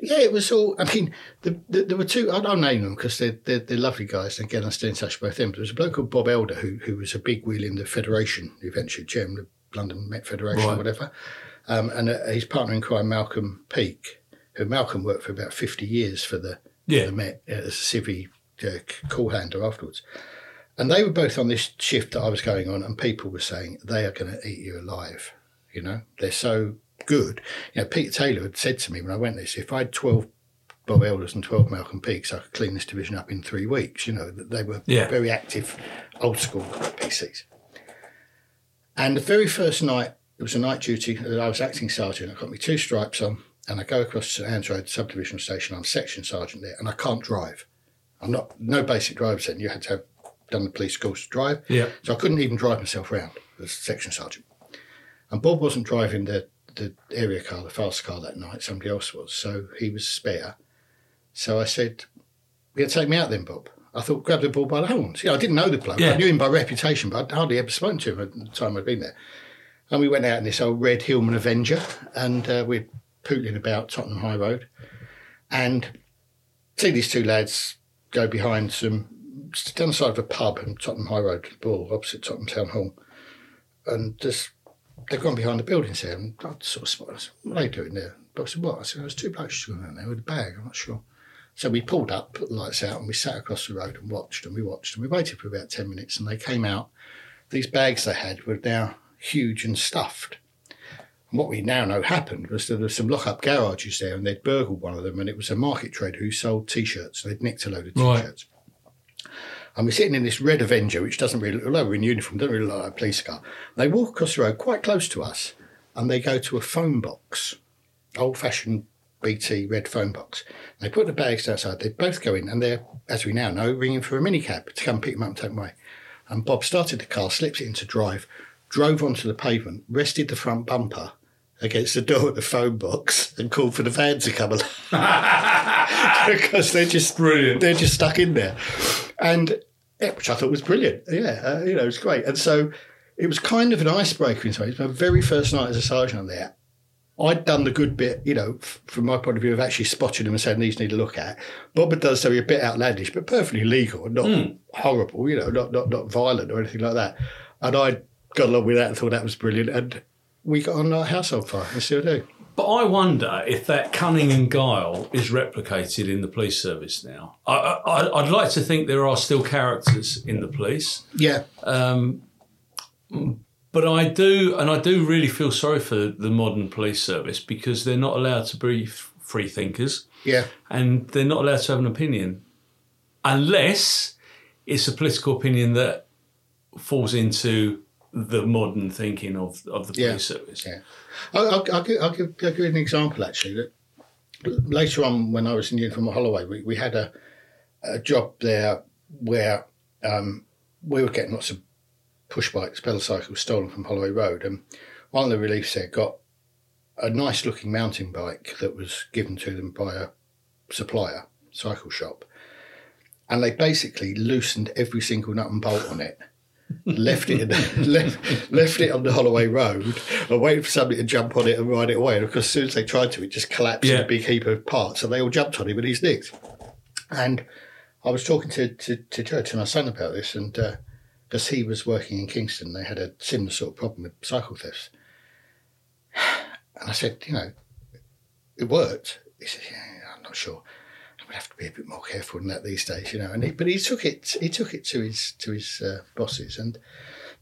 yeah, it was all, I mean, the, the, there were two, I don't name them because they're, they're, they're lovely guys. And again, I'm still in touch with both them. But there was a bloke called Bob Elder who who was a big wheel in the Federation, eventually chairman of London Met Federation right. or whatever. Um, and uh, his partner in crime, Malcolm Peake, who Malcolm worked for about fifty years for the, yeah. the Met uh, as a civvy Uh, call handler afterwards, and they were both on this shift that I was going on, and people were saying they are going to eat you alive. You know, they're so good. You know, Peter Taylor had said to me when I went this, if I had twelve Bob Elders and twelve Malcolm Peaks, I could clean this division up in three weeks. You know, they were yeah. very active, old school P Cs. And the very first night, it was a night duty. I was acting sergeant. I got me two stripes on, and I go across St Anne's Road subdivisional station. I'm section sergeant there, and I can't drive. I'm not, no basic driver's ed. You had to have done the police course to drive. Yeah. So I couldn't even drive myself around as section sergeant. And Bob wasn't driving the, the area car, the fast car that night, somebody else was, so he was spare. So I said, you're going to take me out then, Bob? I thought, grab the bull by the horns. Yeah, I didn't know the bloke. Yeah. I knew him by reputation, but I'd hardly ever spoken to him at the time I'd been there. And we went out in this old red Hillman Avenger, and uh, we're pootling about Tottenham High Road, and see these two lads go behind some, down the side of a pub in Tottenham High Road, ball opposite Tottenham Town Hall, and just, they've gone behind the buildings there, and I sort of spotted, I said, what are they doing there? But I said, what? I said, there's two blokes just going down there with a bag, I'm not sure. So we pulled up, put the lights out, and we sat across the road and watched, and we watched, and we waited for about ten minutes, and they came out. These bags they had were now huge and stuffed. And what we now know happened was that there were some lock-up garages there, and they'd burgled one of them, and it was a market trader who sold T-shirts. They'd nicked a load of T-shirts. Right. And we're sitting in this red Avenger, which doesn't really, although we're in uniform, doesn't really look like a police car. They walk across the road quite close to us, and they go to a phone box, old-fashioned B T red phone box. They put the bags outside, they both go in, and they're, as we now know, ringing for a minicab to come pick them up and take them away. And Bob started the car, slipped it into drive, drove onto the pavement, rested the front bumper against the door of the phone box, and called for the van to come along. Because they're just brilliant. They're just stuck in there. And which I thought was brilliant. Yeah, uh, you know, it was great. And so it was kind of an icebreaker in some ways. My very first night as a sergeant there, I'd done the good bit, you know, from my point of view, of actually spotting them and saying these need a look at. Bob had done something a bit outlandish, but perfectly legal, not mm. horrible, you know, not, not not violent or anything like that. And I got along with that and thought that was brilliant. And we got on like house on fire. I still do. But I wonder if that cunning and guile is replicated in the police service now. I, I, I'd like to think there are still characters in the police. Yeah. Um. But I do, and I do really feel sorry for the modern police service because they're not allowed to be free thinkers. Yeah. And they're not allowed to have an opinion unless it's a political opinion that falls into the modern thinking of, of the police yeah. service. Yeah. I'll, I'll, I'll, give, I'll, give, I'll give you an example, actually. That later on, when I was in uniform at Holloway, we, we had a, a job there where um, we were getting lots of push bikes, motorcycles stolen from Holloway Road, and one of the reliefs there got a nice looking mountain bike that was given to them by a supplier, cycle shop, and they basically loosened every single nut and bolt on it, left it in the, left, left it on the Holloway Road and waited for somebody to jump on it and ride it away, and of course as soon as they tried to, it just collapsed yeah. in a big heap of parts, and they all jumped on him and he's nicked. And I was talking to, to, to George, my son, about this, and uh, because he was working in Kingston, they had a similar sort of problem with cycle thefts. And I said, you know, it worked. He said, yeah, I'm not sure. I would have to be a bit more careful than that these days, you know. And he, but he took it. He took it to his to his uh, bosses, and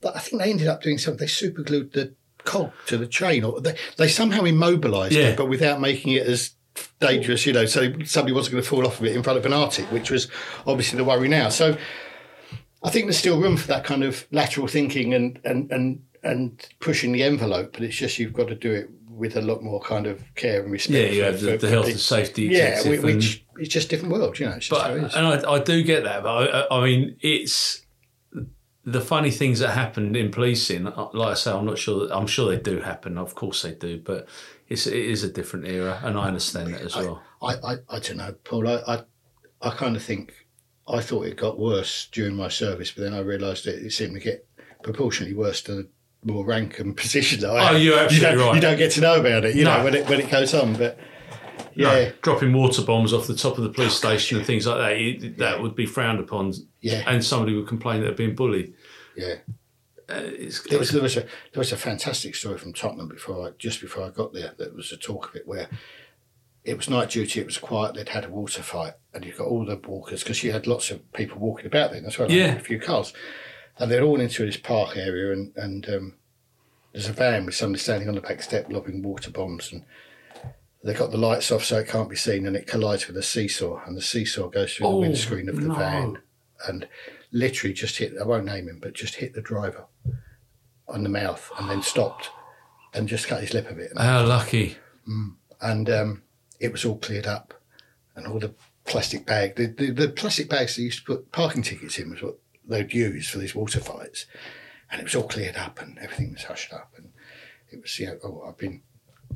but I think they ended up doing something. They super glued the cog to the chain, or they they somehow immobilised yeah. it, but without making it as dangerous, you know. So somebody wasn't going to fall off of it in front of an Arctic, which was obviously the worry now. So I think there's still room for that kind of lateral thinking and, and, and, and pushing the envelope, but it's just you've got to do it with a lot more kind of care and respect. Yeah, you have the, the health and safety. Yeah, we, which it's just different world, you know. It's just but, how it is. And I, I do get that, but I, I mean, it's the funny things that happened in policing. Like I say, I'm not sure. That, I'm sure they do happen. Of course they do, but it's it is a different era, and I understand I, that as I, well. I, I, I don't know, Paul. I I, I kind of think. I thought it got worse during my service, but then I realised it, it seemed to get proportionately worse to the more rank and position that I had. Oh, you're absolutely you don't, right. You don't get to know about it, you no. know, when it when it goes on. But yeah, no, dropping water bombs off the top of the police station and things like that, it, yeah. that would be frowned upon. Yeah, and somebody would complain they're being bullied. Yeah, uh, it's, there, was, there was a there was a fantastic story from Tottenham before I, just before I got there. That was a talk of it where. It was night duty, it was quiet, they'd had a water fight, and you've got all the walkers, because you had lots of people walking about then as well, yeah. like a few cars. And they're all into this park area, and, and um, there's a van with somebody standing on the back step lobbing water bombs, and they got the lights off so it can't be seen, and it collides with a seesaw, and the seesaw goes through oh, the windscreen of the no. van, and literally just hit, I won't name him, but just hit the driver on the mouth, and then stopped, and just cut his lip a bit. How lucky. Mm. And... Um, it was all cleared up, and all the plastic bag, the, the, the plastic bags they used to put parking tickets in was what they'd use for these water fights, and it was all cleared up and everything was hushed up, and it was, you know, oh, I've been,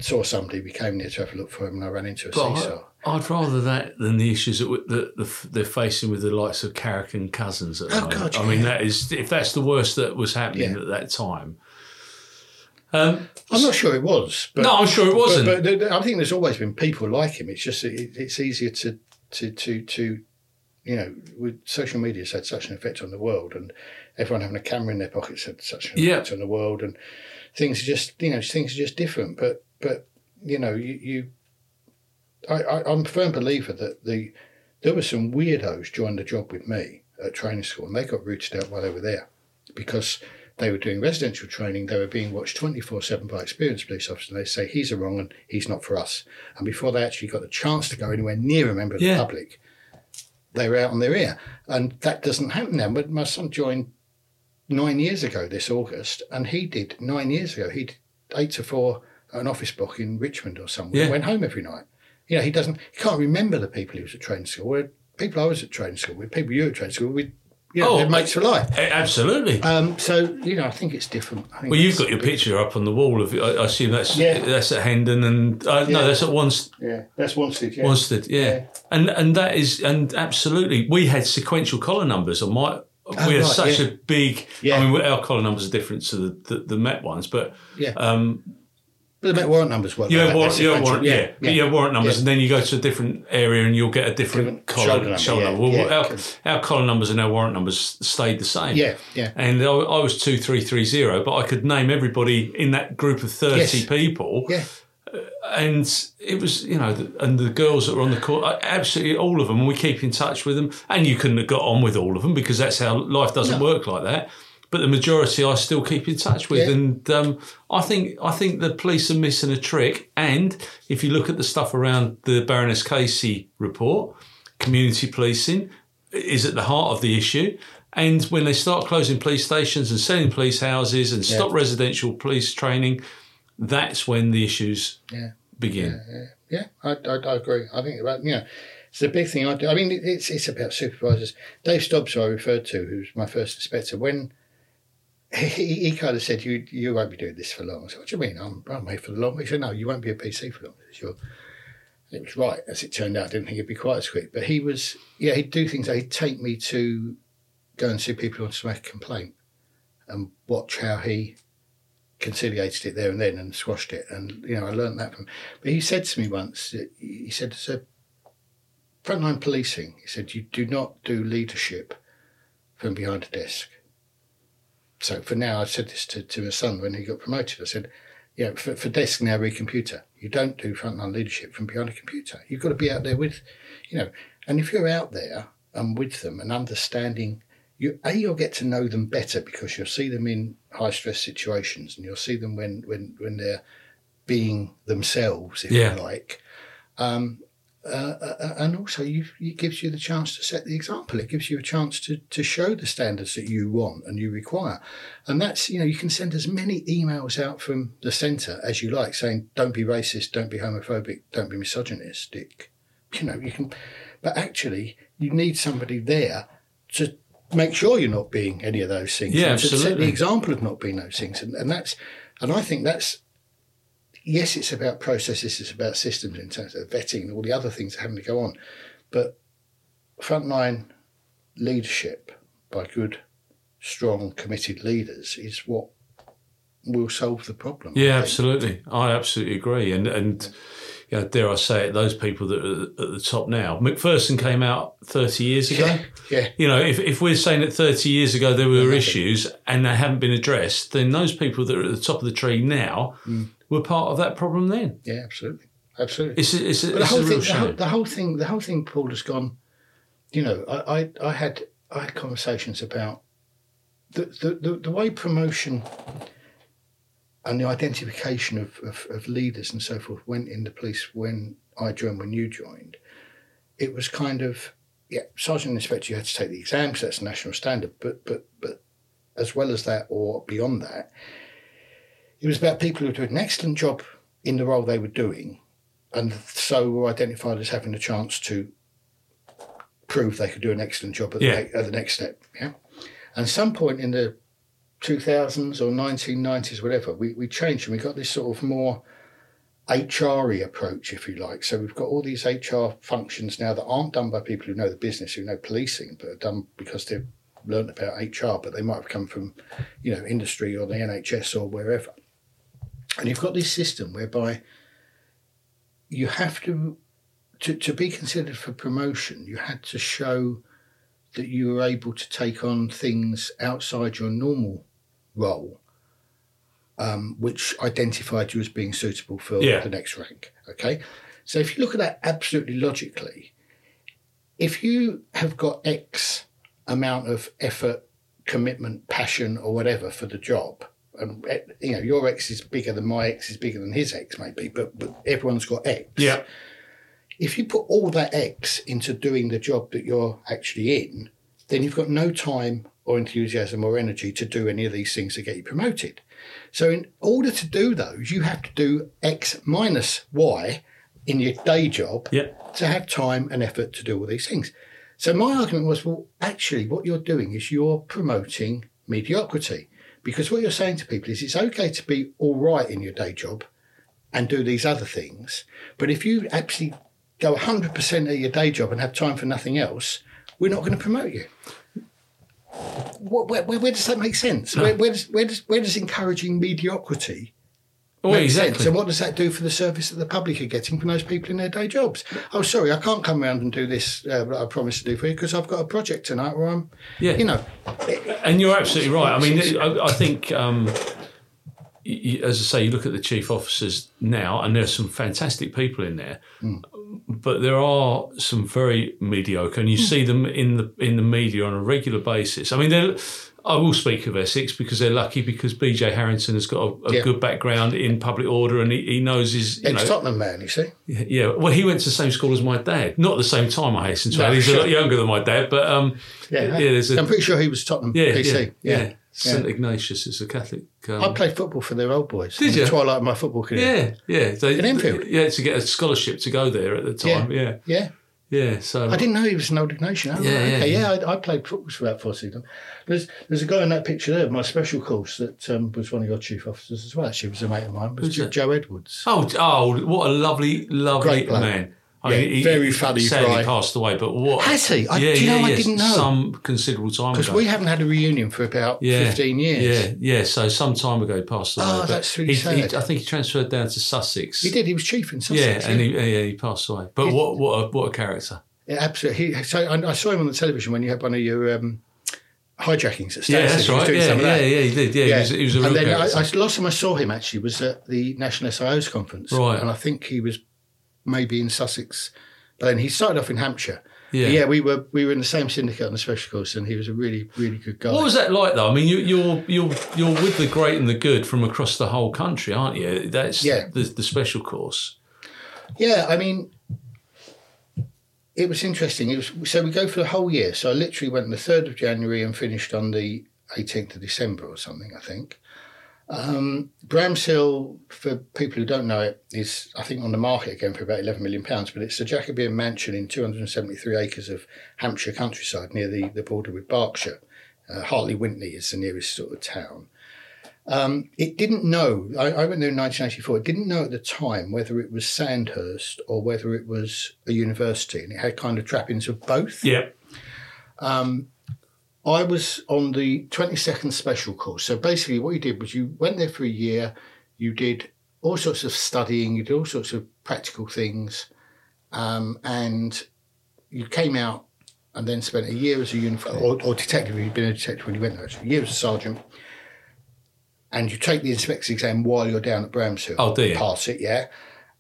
saw somebody, we came near to have a look for him, and I ran into a but seesaw. I, I'd rather that than the issues that, that, that they're facing with the likes of Carrick and Cousins at the oh, moment. God, yeah. I mean, that is, if that's the worst that was happening yeah. at that time. Um, I'm not sure it was. But, no, I'm sure it wasn't. But, but, but I think there's always been people like him. It's just it, it's easier to to to to, you know, with social media's had such an effect on the world, and everyone having a camera in their pockets had such an yeah. effect on the world, and things are just, you know, things are just different. But but you know you, you I, I I'm a firm believer that the there were some weirdos joined the job with me at training school, and they got rooted out while they were there because they were doing residential training. They were being watched twenty-four seven by experienced police officers, and they say, he's a wrong and he's not for us. And before they actually got the chance to go anywhere near a member of yeah. the public, they were out on their ear. And that doesn't happen now. But my son joined nine years ago this August, and he did nine years ago. He did eight to four at an office block in Richmond or somewhere yeah. and went home every night. You know, he doesn't, he can't remember the people he was at training school with. People I was at training school with, people you were at training school with, you know, oh, it makes for life. Absolutely. Um, so, you know, I think it's different. I think well, you've got your picture up on the wall. Of I, I assume that's yeah. that's at Hendon and... Uh, yeah. No, that's at Wanstead. Yeah, that's Wanstead, yeah. Wanstead, yeah. yeah. And and that is... And absolutely, we had sequential collar numbers on my... We oh, had right, such yeah. a big... Yeah. I mean, our collar numbers are different to the, the, the Met ones, but... Yeah. Um, but the Met warrant numbers weren't. You had warrant, warrant, yeah, yeah. yeah. You had warrant numbers, yeah. and then you go to a different area and you'll get a different, different collar, shoulder number. Yeah, well, yeah, our, our collar numbers and our warrant numbers stayed the same. Yeah, yeah. And I, I was two three three zero, but I could name everybody in that group of thirty yes. people. Yeah. And it was, you know, and the girls that were on the court, absolutely all of them. And we keep in touch with them, and you couldn't have got on with all of them because that's how life doesn't no. work like that. But the majority I still keep in touch with, yeah. and um, I think I think the police are missing a trick. And if you look at the stuff around the Baroness Casey report, community policing is at the heart of the issue. And when they start closing police stations and selling police houses and yeah. stop residential police training, that's when the issues yeah. begin. Yeah, yeah. yeah. I, I, I agree. I think about you know. It's the big thing I do. I mean, it's it's about supervisors. Dave Stobbs, who I referred to, who's my first inspector, when. He, he kind of said, you you won't be doing this for long. I said, what do you mean? I'm, I'm here for the long. He said, no, you won't be a P C for long. Said, it was right, as it turned out. I didn't think it'd be quite as quick. But he was, yeah, he'd do things. He'd take me to go and see people who wanted to make a complaint and watch how he conciliated it there and then and squashed it. And, you know, I learned that from him. But he said to me once, he said, so frontline policing, he said, you do not do leadership from behind a desk. So for now, I said this to, to my son when he got promoted. I said, yeah, for, for desk now, read computer. You don't do frontline leadership from behind a computer. You've got to be out there with, you know, and if you're out there and with them and understanding, you A, you'll get to know them better because you'll see them in high-stress situations and you'll see them when when, when they're being themselves, if yeah. you like. Um, uh, uh, and also, you, it gives you the chance to set the example. It gives you a chance to, to show the standards that you want and you require. And that's, you know, you can send as many emails out from the centre as you like saying, don't be racist, don't be homophobic, don't be misogynistic. You know, you can, but actually, you need somebody there to make sure you're not being any of those things. Yeah, absolutely. To set the example of not being those things. And, and that's, and I think that's, yes, it's about processes, it's about systems in terms of vetting and all the other things having to go on. But frontline leadership by good, strong, committed leaders is what will solve the problem. Yeah, I absolutely. I absolutely agree. And, and you know, dare I say it, those people that are at the top now. McPherson came out thirty years ago. Yeah, yeah. You know, if, if we're saying that thirty years ago there were yeah, issues and they haven't been addressed, then those people that are at the top of the tree now... Mm. were part of that problem then. Yeah, absolutely, absolutely. It's a, it's a, it's a real thing, shame. The whole, the whole thing, the whole thing, Paul has gone. You know, I, I, I had, I had conversations about the, the, the, the way promotion and the identification of, of, of leaders and so forth went in the police when I joined, when you joined. It was kind of yeah, sergeant and inspector. You had to take the exams. That's the national standard. But but but as well as that or beyond that. It was about people who did an excellent job in the role they were doing and so were identified as having a chance to prove they could do an excellent job at, yeah. the, at the next step. Yeah. And some point in the two thousands or nineteen nineties, whatever, we, we changed and we got this sort of more H R-y approach, if you like. So we've got all these H R functions now that aren't done by people who know the business, who know policing, but are done because they've learned about H R, but they might have come from, you know, industry or the N H S or wherever. And you've got this system whereby you have to, to, to be considered for promotion, you had to show that you were able to take on things outside your normal role, um, which identified you as being suitable for yeah. the next rank, okay? So if you look at that absolutely logically, if you have got X amount of effort, commitment, passion, or whatever for the job, and you know your X is bigger than my X is bigger than his X maybe, but, but everyone's got X. Yeah. If you put all that X into doing the job that you're actually in, then you've got no time or enthusiasm or energy to do any of these things to get you promoted. So in order to do those, you have to do X minus Y in your day job yeah. to have time and effort to do all these things. So my argument was, well, actually what you're doing is you're promoting mediocrity, because what you're saying to people is it's okay to be all right in your day job and do these other things, but if you actually go one hundred percent of your day job and have time for nothing else, we're not going to promote you. Where, where, where does that make sense? No. Where, where, does, where, does, where does encouraging mediocrity oh, make exactly. sense? And what does that do for the service that the public are getting from those people in their day jobs? Oh, sorry, I can't come round and do this uh, that I promised to do for you because I've got a project tonight where I'm, yeah. you know. And you're absolutely right. I mean, I, I think... Um, as I say, you look at the chief officers now, and there's some fantastic people in there, mm. but there are some very mediocre, and you mm. see them in the in the media on a regular basis. I mean, I will speak of Essex because they're lucky, because B J Harrington has got a, a yeah. good background in public order, and he, he knows his... You know, Tottenham man, you see? Yeah, well, he went to the same school as my dad. Not at the same time, I hasten to no, add. He's sure. a lot younger than my dad, but... Um, yeah, yeah there's a, I'm pretty sure he was Tottenham yeah, P C. Yeah. yeah. yeah. St yeah. Ignatius is a Catholic. Um, I played football for their old boys. Did you? The twilight of my football career. Yeah, yeah. So, in Enfield. Yeah, to get a scholarship to go there at the time. Yeah, yeah, yeah. yeah so I didn't know he was an old Ignatian. Yeah, I? Yeah, okay, yeah. yeah I, I played football for about four seasons. There's there's a guy in that picture there, my special course, that um, was one of your chief officers as well. Actually, was a mate of mine. Was Joe, Joe Edwards. Oh, oh, what a lovely, lovely man. I yeah, mean, he, very funny sadly guy. Passed away, but what? Has he? I, yeah, do you know, yeah, I yeah. didn't know. Some considerable time ago. Because we haven't had a reunion for about yeah, fifteen years. Yeah, yeah, so some time ago he passed away. Oh, that's really he, sad. He, I think he transferred down to Sussex. He did, he was chief in Sussex. Yeah, and he, yeah, he passed away. But he, what, what, a, what a character. Yeah, absolutely. He, so I, I saw him on the television when you had one of your... Um, hijackings at Stansted. Yeah, that's right. Yeah, yeah, yeah, he did. Yeah, yeah. He, was, he was a real character. And then I, I, last time I saw him actually was at the National S I O's conference. Right. And I think he was... maybe in Sussex, but then he started off in Hampshire. Yeah, yeah, we were we were in the same syndicate on the special course, and he was a really really good guy. What was that like though? I mean, you, you're you're you're with the great and the good from across the whole country, aren't you? That's yeah. the, the special course. Yeah, I mean, it was interesting. It was so we go for the whole year. So I literally went on the third of January and finished on the eighteenth of December or something, I think. Um, Bramshill, for people who don't know it, is I think on the market again for about eleven million pounds, but it's a Jacobean mansion in two hundred seventy-three acres of Hampshire countryside near the, the border with Berkshire. Uh, Hartley Wintney is the nearest sort of town. Um, it didn't know, I, I went there in nineteen eighty-four, it didn't know at the time whether it was Sandhurst or whether it was a university, and it had kind of trappings of both. Yeah. Um, I was on the twenty-second special course. So basically what you did was you went there for a year, you did all sorts of studying, you did all sorts of practical things, um, and you came out and then spent a year as a uniform, or, or detective, you'd been a detective when you went there, so a year as a sergeant, and you take the inspector's exam while you're down at Bramshill. Oh, do you? Pass it, yeah.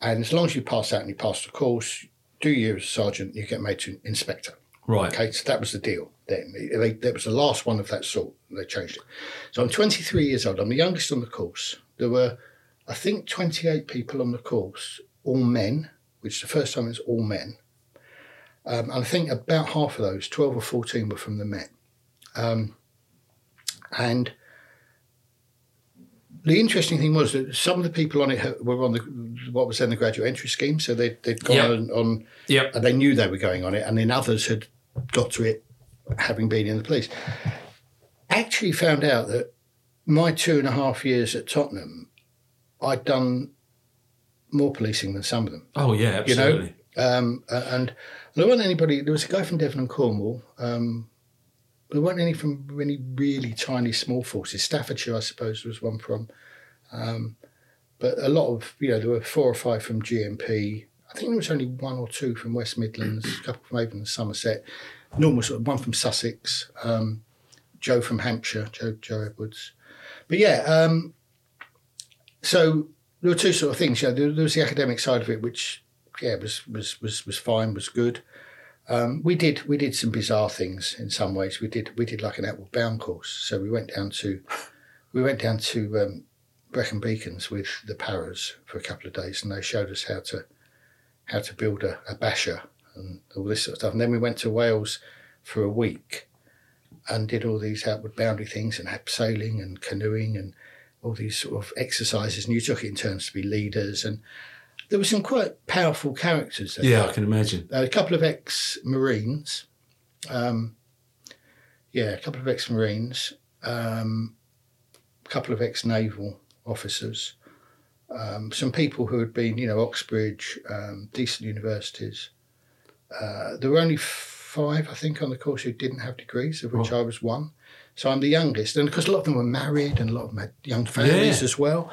And as long as you pass that and you pass the course, do a year as a sergeant, you get made to inspector. Right. Okay, so that was the deal then. They, that was the last one of that sort. They changed it. So I'm twenty-three years old. I'm the youngest on the course. There were, I think, twenty-eight people on the course, all men, which is the first time it's all men. Um, and I think about half of those, twelve or fourteen, were from the Met. Um, and the interesting thing was that some of the people on it were on the what was then the graduate entry scheme, so they'd, they'd gone yep. on, on yep. and they knew they were going on it, and then others had got to it having been in the police. Actually found out that my two and a half years at Tottenham, I'd done more policing than some of them. Oh, yeah, absolutely. You know? um, and there weren't anybody... There was a guy from Devon and Cornwall. Um, there weren't any from any really tiny small forces. Staffordshire, I suppose, was one from... Um, but a lot of... You know, there were four or five from G M P. I think there was only one or two from West Midlands, a couple from Avon and Somerset, normal sort of one from Sussex, um, Joe from Hampshire, Joe, Joe Edwards. But, yeah... Um, So there were two sort of things. You know, there, there was the academic side of it, which yeah was was was, was fine, was good. Um, we did we did some bizarre things in some ways. We did we did like an outward bound course. So we went down to we went down to um, Brecon Beacons with the Paras for a couple of days, and they showed us how to how to build a, a basher and all this sort of stuff. And then we went to Wales for a week and did all these outward boundary things and had sailing and canoeing and all these sort of exercises, and you took it in turns to be leaders. And there were some quite powerful characters there. Yeah, I can imagine. A couple of ex-Marines. Um, yeah, a couple of ex-Marines. Um, a couple of ex-Naval officers. Um, some people who had been, you know, Oxbridge, um, decent universities. Uh, there were only five, I think, on the course who didn't have degrees, of which oh. I was one. So I'm the youngest. And, of course, a lot of them were married and a lot of them had young families yeah. as well.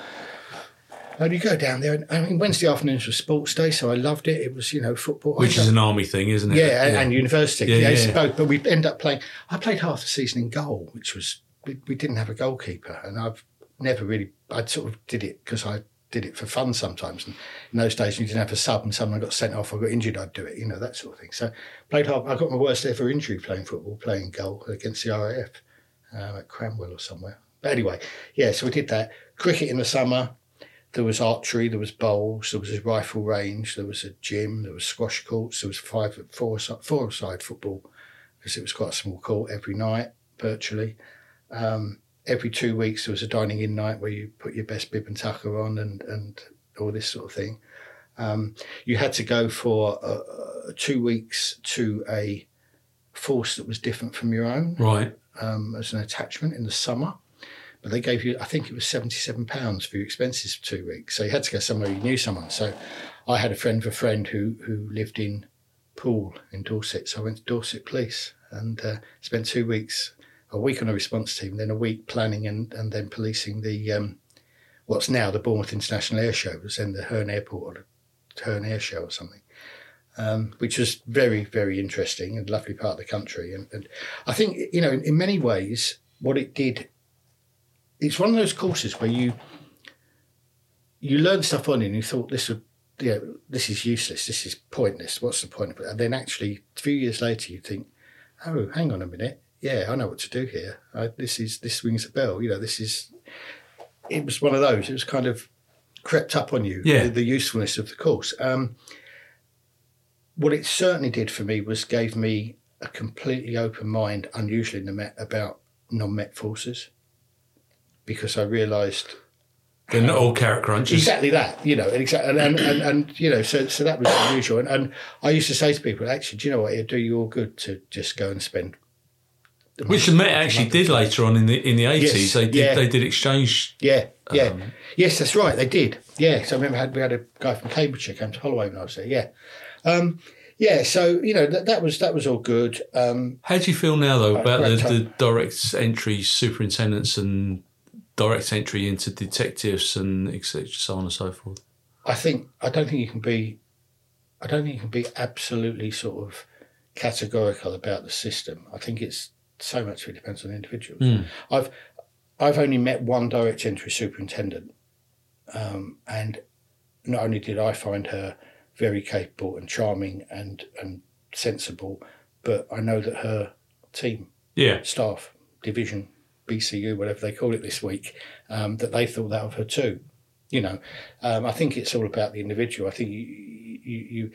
And you go down there. And, I mean, Wednesday afternoons was sports day, so I loved it. It was, you know, football. Which is an army thing, isn't it? Yeah, yeah. and university. Yeah, yeah, yeah. Both, but we end up playing. I played half the season in goal, which was, we, we didn't have a goalkeeper. And I've never really, I sort of did it because I did it for fun sometimes. And in those days, you didn't have a sub and someone got sent off or got injured, I'd do it, you know, that sort of thing. So played half. I got my worst ever injury playing football, playing goal against the R A F. Uh, at Cranwell or somewhere. But anyway, yeah, so we did that. Cricket in the summer, there was archery, there was bowls, there was a rifle range, there was a gym, there was squash courts, there was five, four, four-a-side football because it was quite a small court every night, virtually. Um, every two weeks there was a dining-in night where you put your best bib and tucker on and, and all this sort of thing. Um, you had to go for uh, two weeks to a force that was different from your own. Right. Um, as an attachment in the summer, but they gave you, I think it was seventy-seven pounds for your expenses for two weeks. So you had to go somewhere you knew someone. So I had a friend of a friend who who lived in Poole in Dorset. So I went to Dorset Police and uh, spent two weeks, a week on a response team, then a week planning and, and then policing the um, what's now the Bournemouth International Air Show. It was then the Herne Airport or the Herne Air Show or something. Um, which was very, very interesting and lovely part of the country. And, and I think, you know, in, in many ways, what it did, it's one of those courses where you you learn stuff on it and you thought, this would, you know, this is useless, this is pointless, what's the point of it? And then actually, a few years later, you think, oh, hang on a minute, yeah, I know what to do here. I, this is, this rings a bell, you know, this is, it was one of those, it was kind of crept up on you, yeah. the, the usefulness of the course. Um What it certainly did for me was gave me a completely open mind, unusually in the Met, about non-Met forces, because I realised they're not all carrot crunchers. Exactly that, you know, exactly, and, and, and, and you know, so so that was unusual. And, and I used to say to people, actually, do you know what? It'd do you all good to just go and spend. The Which the Met actually did later on in the in the eighties. Yes, they did. Yeah. They did exchange. Yeah, yeah, um, yes, that's right. They did. Yeah, so I remember had, we had a guy from Cambridgeshire came to Holloway when I was there. Yeah. Um, yeah, so, you know, that, that was that was all good. Um, How do you feel now, though, about the, the direct entry superintendents and direct entry into detectives and et cetera, so on and so forth? I think, I don't think you can be, I don't think you can be absolutely sort of categorical about the system. I think it's so much it depends on individuals. Mm. I've, I've only met one direct entry superintendent, um, and not only did I find her very capable and charming and, and sensible, but I know that her team, yeah, staff, division, B C U, whatever they call it this week, um, that they thought that of her too. You know, um, I think it's all about the individual. I think you, you, you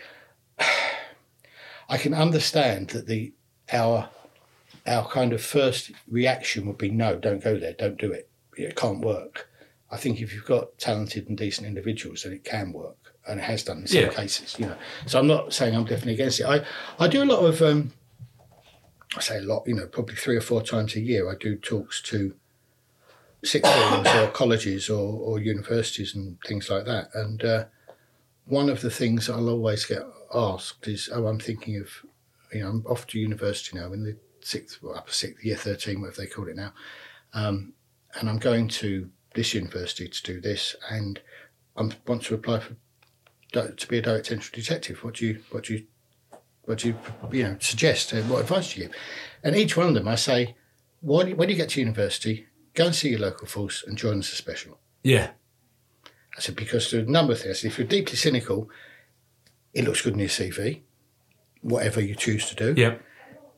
I can understand that the our our kind of first reaction would be no, don't go there, don't do it. It can't work. I think if you've got talented and decent individuals, then it can work. And it has done in some yeah. cases, you know. So I'm not saying I'm definitely against it. I, I do a lot of, um, I say a lot, you know, probably three or four times a year I do talks to sixth forms or colleges or, or universities and things like that. And uh, one of the things I'll always get asked is, oh, I'm thinking of, you know, I'm off to university now in the sixth, or upper sixth, year thirteen, whatever they call it now. Um, and I'm going to this university to do this, and I want to apply for to be a direct entry detective. What do you, what do you, what do you, you know, suggest? What advice do you give? And each one of them, I say, when you get to university, go and see your local force and join us a special. Yeah. I said, because there are a number of things. If you're deeply cynical, it looks good in your C V, whatever you choose to do. Yep.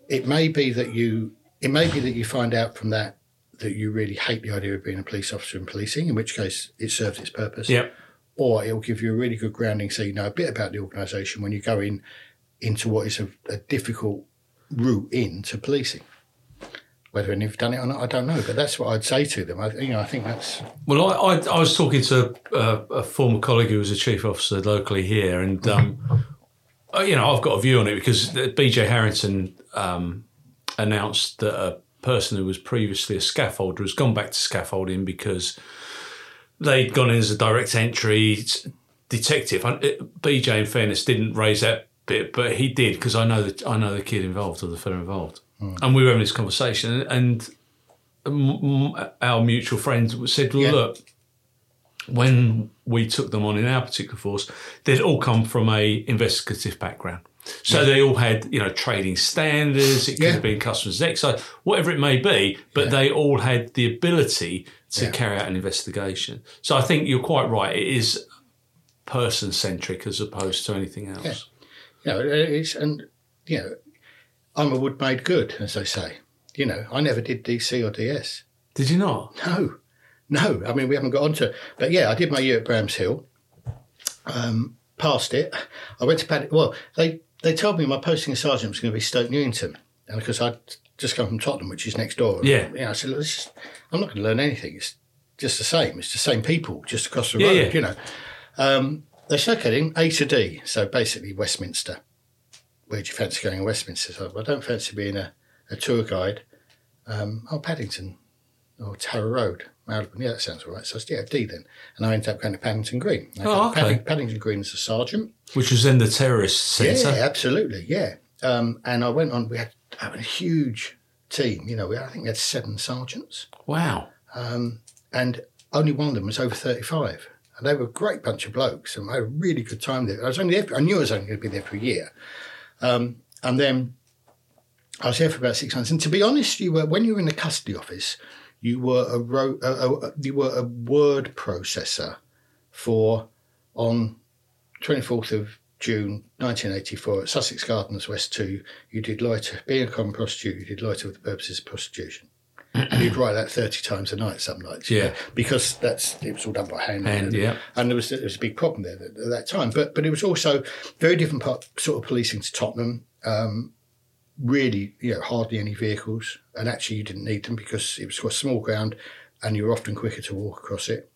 It may be that you, it may be that you find out from that that you really hate the idea of being a police officer and policing, in which case it serves its purpose. Yep. Or it will give you a really good grounding so you know a bit about the organisation when you go in into what is a, a difficult route into policing. Whether you've done it or not, I don't know, but that's what I'd say to them. I, you know, I think that's... Well, I, I, I was talking to a, a former colleague who was a chief officer locally here, and, um, you know, I've got a view on it because B J Harrington um, announced that a person who was previously a scaffolder has gone back to scaffolding because they'd gone in as a direct entry detective. B J, in fairness, didn't raise that bit, but he did, because I know the, I know the kid involved or the fellow involved. And we were having this conversation, and our mutual friend said, well, yeah. look, when we took them on in our particular force, they'd all come from a investigative background. So yeah. they all had, you know, trading standards, it could yeah. have been customs excise, whatever it may be, but yeah. they all had the ability to yeah. carry out an investigation. So I think you're quite right. It is person-centric as opposed to anything else. Yeah, you know, it's, and, you know, I'm a wood made good, as they say. You know, I never did D C or D S. Did you not? No, no. I mean, we haven't got onto it. But yeah, I did my year at Bramshill. Um, passed it. I went to Paddington. Well, they, they told me my posting as sergeant was going to be Stoke Newington, and because I'd just come from Tottenham, which is next door. And, yeah. You know, I said, look, this is, I'm not going to learn anything. It's just the same. It's the same people just across the yeah, road. Yeah. You know. Um, they said, okay, then A to D. So basically, Westminster. Where do you fancy going in Westminster? So I don't fancy being a, a tour guide. Um, oh, Paddington or Tower Road. Yeah, that sounds all right. So I said, yeah, D then. And I ended up going to Paddington Green. Oh, okay. Padding, Paddington Green as a sergeant. Which was then the terrorist centre. Yeah, absolutely, yeah. Um, and I went on, we had, had a huge team. You know, we, I think we had seven sergeants. Wow. Um, and only one of them was over thirty-five. And they were a great bunch of blokes. And I had a really good time there. I was only there for, I knew I was only going to be there for a year. Um, and then I was there for about six months. And to be honest, you were when you were in the custody office, you were a, ro- a, a, a you were a word processor for on twenty-fourth of June nineteen eighty-four at Sussex Gardens West Two. You did loiter, being a common prostitute. You did loiter for the purposes of prostitution. And you'd write that thirty times a night some nights. Yeah, you know, because that's it was all done by hand. hand and, yeah. and there was there was a big problem there at, at that time. But but it was also very different part, sort of policing to Tottenham. Um, really, you know, hardly any vehicles, and actually you didn't need them because it was quite small ground, and you were often quicker to walk across it.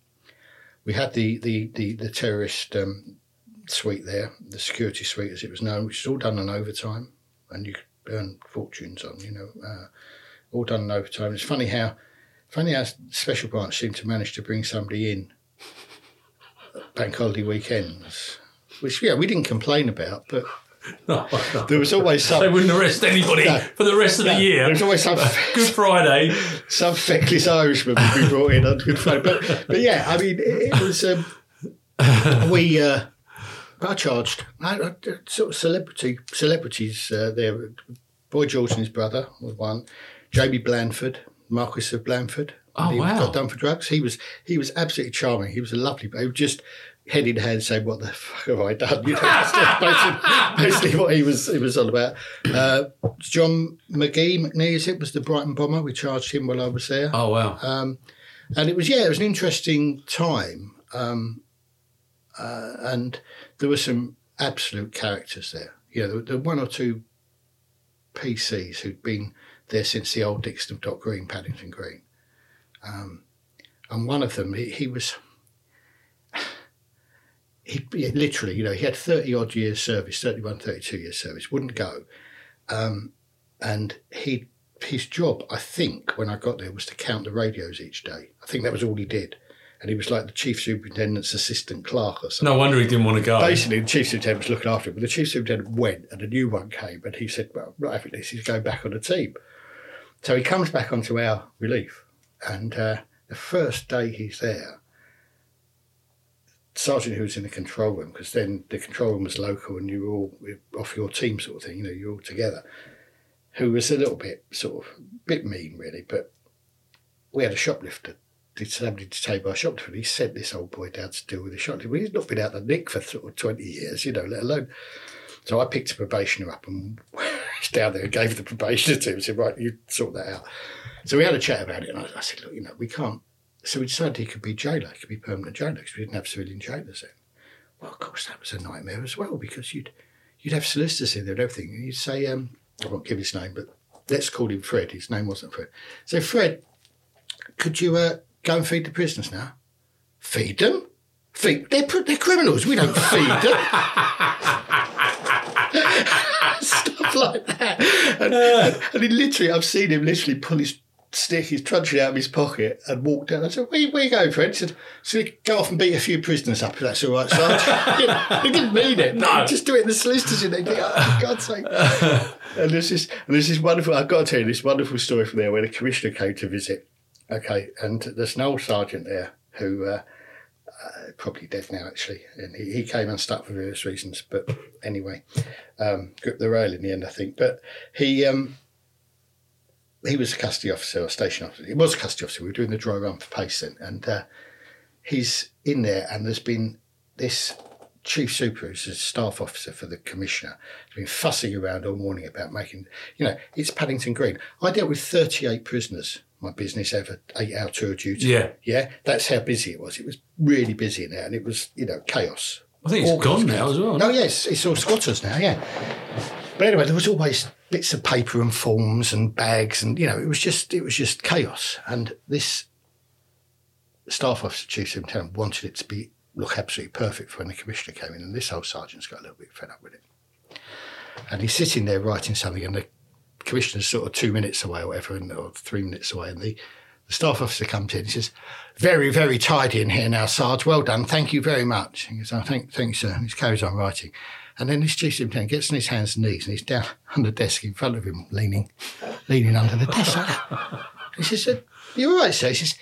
We had the the the, the terrorist um, suite there, the security suite as it was known, which was all done on overtime, and you could earn fortunes on, you know. Uh, All done in overtime. It's funny how, funny how Special Branch seemed to manage to bring somebody in bank holiday weekends, which yeah we didn't complain about, but no, no. there was always some. They wouldn't arrest anybody no, for the rest of no, the year. There was always some Good Friday, some feckless Irishman would be brought in on Good Friday. But, but yeah, I mean, it, it was um, we. Uh, I charged I, I, sort of celebrity celebrities uh, there. Boy George and his brother was one. Jamie Blandford, Marquis of Blandford. Oh, he wow. got done for drugs. He was he was absolutely charming. He was a lovely bloke. He was just head in hand saying, what the fuck have I done? You know, that's basically, basically what he was, he was all about. Uh, John McGee, McNee, is it, was the Brighton bomber. We charged him while I was there. Oh, wow. Um, and it was, yeah, it was an interesting time. Um, uh, and there were some absolute characters there. You know, there were, there were one or two P Cs who'd been there since the old Dixon of Dot Green, Paddington Green. Um, and one of them, he, he was, he, he literally, you know, he had thirty-odd years' service, thirty-one, thirty-two years' service, wouldn't go. Um, and he his job, I think, when I got there, was to count the radios each day. I think that was all he did. And he was like the chief superintendent's assistant clerk or something. No wonder he didn't want to go. Basically, the chief superintendent was looking after him. But the chief superintendent went and a new one came and he said, well, right, at least he's going back on the team. So he comes back onto our relief. And uh, the first day he's there, sergeant who was in the control room, because then the control room was local and you were all off your team sort of thing, you know, you're all together, who was a little bit sort of, a bit mean really, but we had a shoplifter. Did somebody detained by a shoplifter? He sent this old boy down to deal with the shoplifter. Well, he's not been out of the nick for sort of twenty years, you know, let alone. So I picked a probationer up and he's down there and gave the probationer to him and said, right, you sort that out. So we had a chat about it and I, I said, look, you know, we can't. So we decided he could be jailer, he could be permanent jailer because we didn't have civilian jailers then. Well, of course, that was a nightmare as well because you'd you'd have solicitors in there and everything. And you'd say, um, I won't give his name, but let's call him Fred. His name wasn't Fred. So Fred, could you uh, go and feed the prisoners now? Feed them? Feed they're they're criminals. We don't feed them. Stuff like that. And, and, and he literally, I've seen him literally pull his stick, his truncheon out of his pocket and walked down. I said, where, where are you going, Fred? He said, so go off and beat a few prisoners up if that's all right, Sarge. You know, he didn't mean it. No. Just do it in the solicitors and they go, oh, for God's sake. And there's this, and there's this wonderful, I've got to tell you this wonderful story from there where the commissioner came to visit. Okay, and there's an old sergeant there who, uh, uh, probably dead now actually, and he, he came unstuck for various reasons, but anyway, um, gripped the rail in the end, I think. But he, um, He was a custody officer, or station officer. He was a custody officer. We were doing the dry run for Pace then. And uh, he's in there and there's been this chief super, who's a staff officer for the commissioner, has been fussing around all morning about making, you know, it's Paddington Green. I dealt with thirty-eight prisoners, my business, ever, eight-hour tour of duty. Yeah. Yeah, that's how busy it was. It was really busy in there and it was, you know, chaos. I think it's gone now as well. No, yes, it's all squatters now, yeah. But anyway, there was always bits of paper and forms and bags and, you know, it was just it was just chaos. And this staff officer, chief superintendent, wanted it to be look absolutely perfect for when the commissioner came in. And this old sergeant's got a little bit fed up with it. And he's sitting there writing something and the commissioner's sort of two minutes away or whatever, and, or three minutes away, and the, the staff officer comes in and says, very, very tidy in here now, Sarge. Well done. Thank you very much. And he goes, oh, thank, thank you, sir. And he carries on writing. And then this chief superintendent gets on his hands and knees and he's down on the desk in front of him, leaning leaning under the desk like that. He says, you're all right, sir. He says,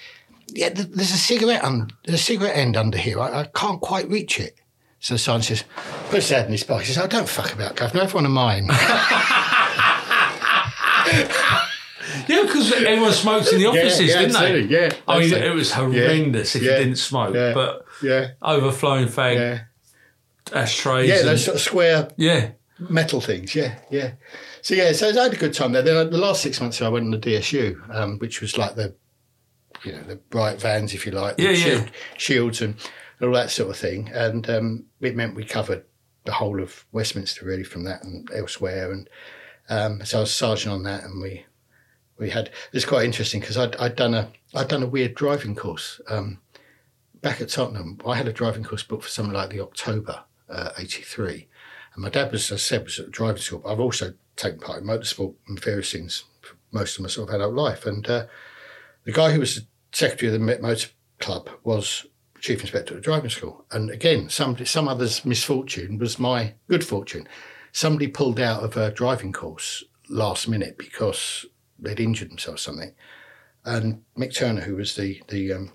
yeah, there's a cigarette un- there's a cigarette end under here. I, I can't quite reach it. So the sergeant says, puts that in his pocket. He says, oh, don't fuck about, Governor. I've one of mine. Yeah, because everyone smokes in the offices, yeah, yeah, didn't absolutely. They? Yeah, I mean, it was horrendous yeah, if yeah, you didn't smoke, yeah, but yeah. Overflowing fag. Yeah. Ashtrays. Yeah, those sort of square yeah. metal things, yeah, yeah. So, yeah, so I had a good time there. Then the last six months I went on the D S U, um, which was like the, you know, the bright vans, if you like, the yeah, shield, yeah. shields and all that sort of thing. And um, it meant we covered the whole of Westminster, really, from that and elsewhere. And um, so I was sergeant on that and we we had... It was quite interesting because I'd, I'd, done a, I'd done a weird driving course. Um, back at Tottenham, I had a driving course booked for something like the October... Uh, eighty-three, and my dad was, as I said, was at driving school, but I've also taken part in motorsport and various things for most of my sort of adult life. And uh, the guy who was the secretary of the motor club was chief inspector at the driving school, and again somebody, some other's misfortune was my good fortune. Somebody pulled out of a driving course last minute because they'd injured themselves or something, and Mick Turner, who was the the um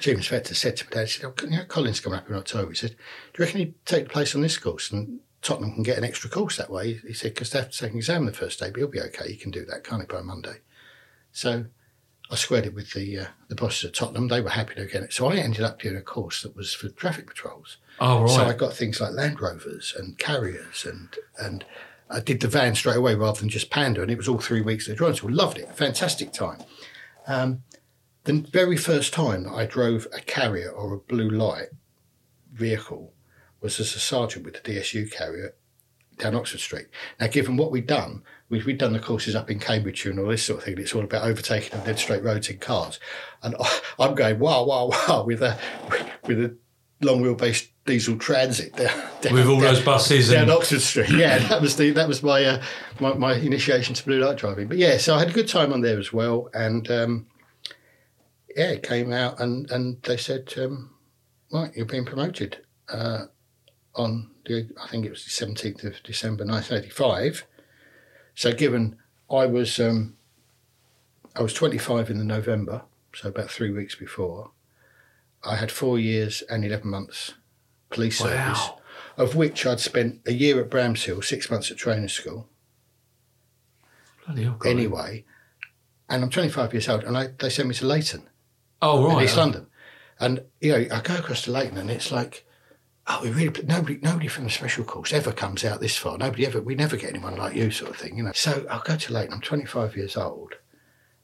chief inspector, said to my dad, he said, oh, you know, Colin's coming up in October. He said, do you reckon he'd take the place on this course? And Tottenham can get an extra course that way. He said, because they have to take an exam the first day, but he'll be okay. He can do that, can't he, by Monday? So I squared it with the uh, the bosses at Tottenham. They were happy to get it. So I ended up doing a course that was for traffic patrols. Oh, right. So I got things like Land Rovers and Carriers, and and I did the van straight away rather than just Panda, and it was all three weeks of the drawing school. Loved it. Fantastic time. Um The very first time that I drove a Carrier or a blue light vehicle was as a sergeant with the D S U Carrier down Oxford Street. Now, given what we'd done, we'd, we'd done the courses up in Cambridgeshire and all this sort of thing. It's all about overtaking on dead straight roads in cars. And I'm going, wow, wow, wow, with a, with a long wheelbase diesel transit down, down, with all down, those buses down and... Oxford Street. Yeah, that was the that was my, uh, my my initiation to blue light driving. But yeah, so I had a good time on there as well, and um, yeah, it came out and and they said, um, right, you're being promoted uh, on the I think it was the seventeenth of December, nineteen eighty-five. So given I was um, I was twenty-five in the November, so about three weeks before. I had four years and eleven months police service, wow. of which I'd spent a year at Bramshill, six months at training school. Bloody hell, God. Anyway, and I'm twenty-five years old, and I, they sent me to Leighton. Oh, right. In East London. And, you know, I go across to Leighton, and it's like, oh, we really, nobody nobody from the special course ever comes out this far. Nobody ever, we never get anyone like you sort of thing, you know. So I'll go to Leighton, I'm twenty-five years old,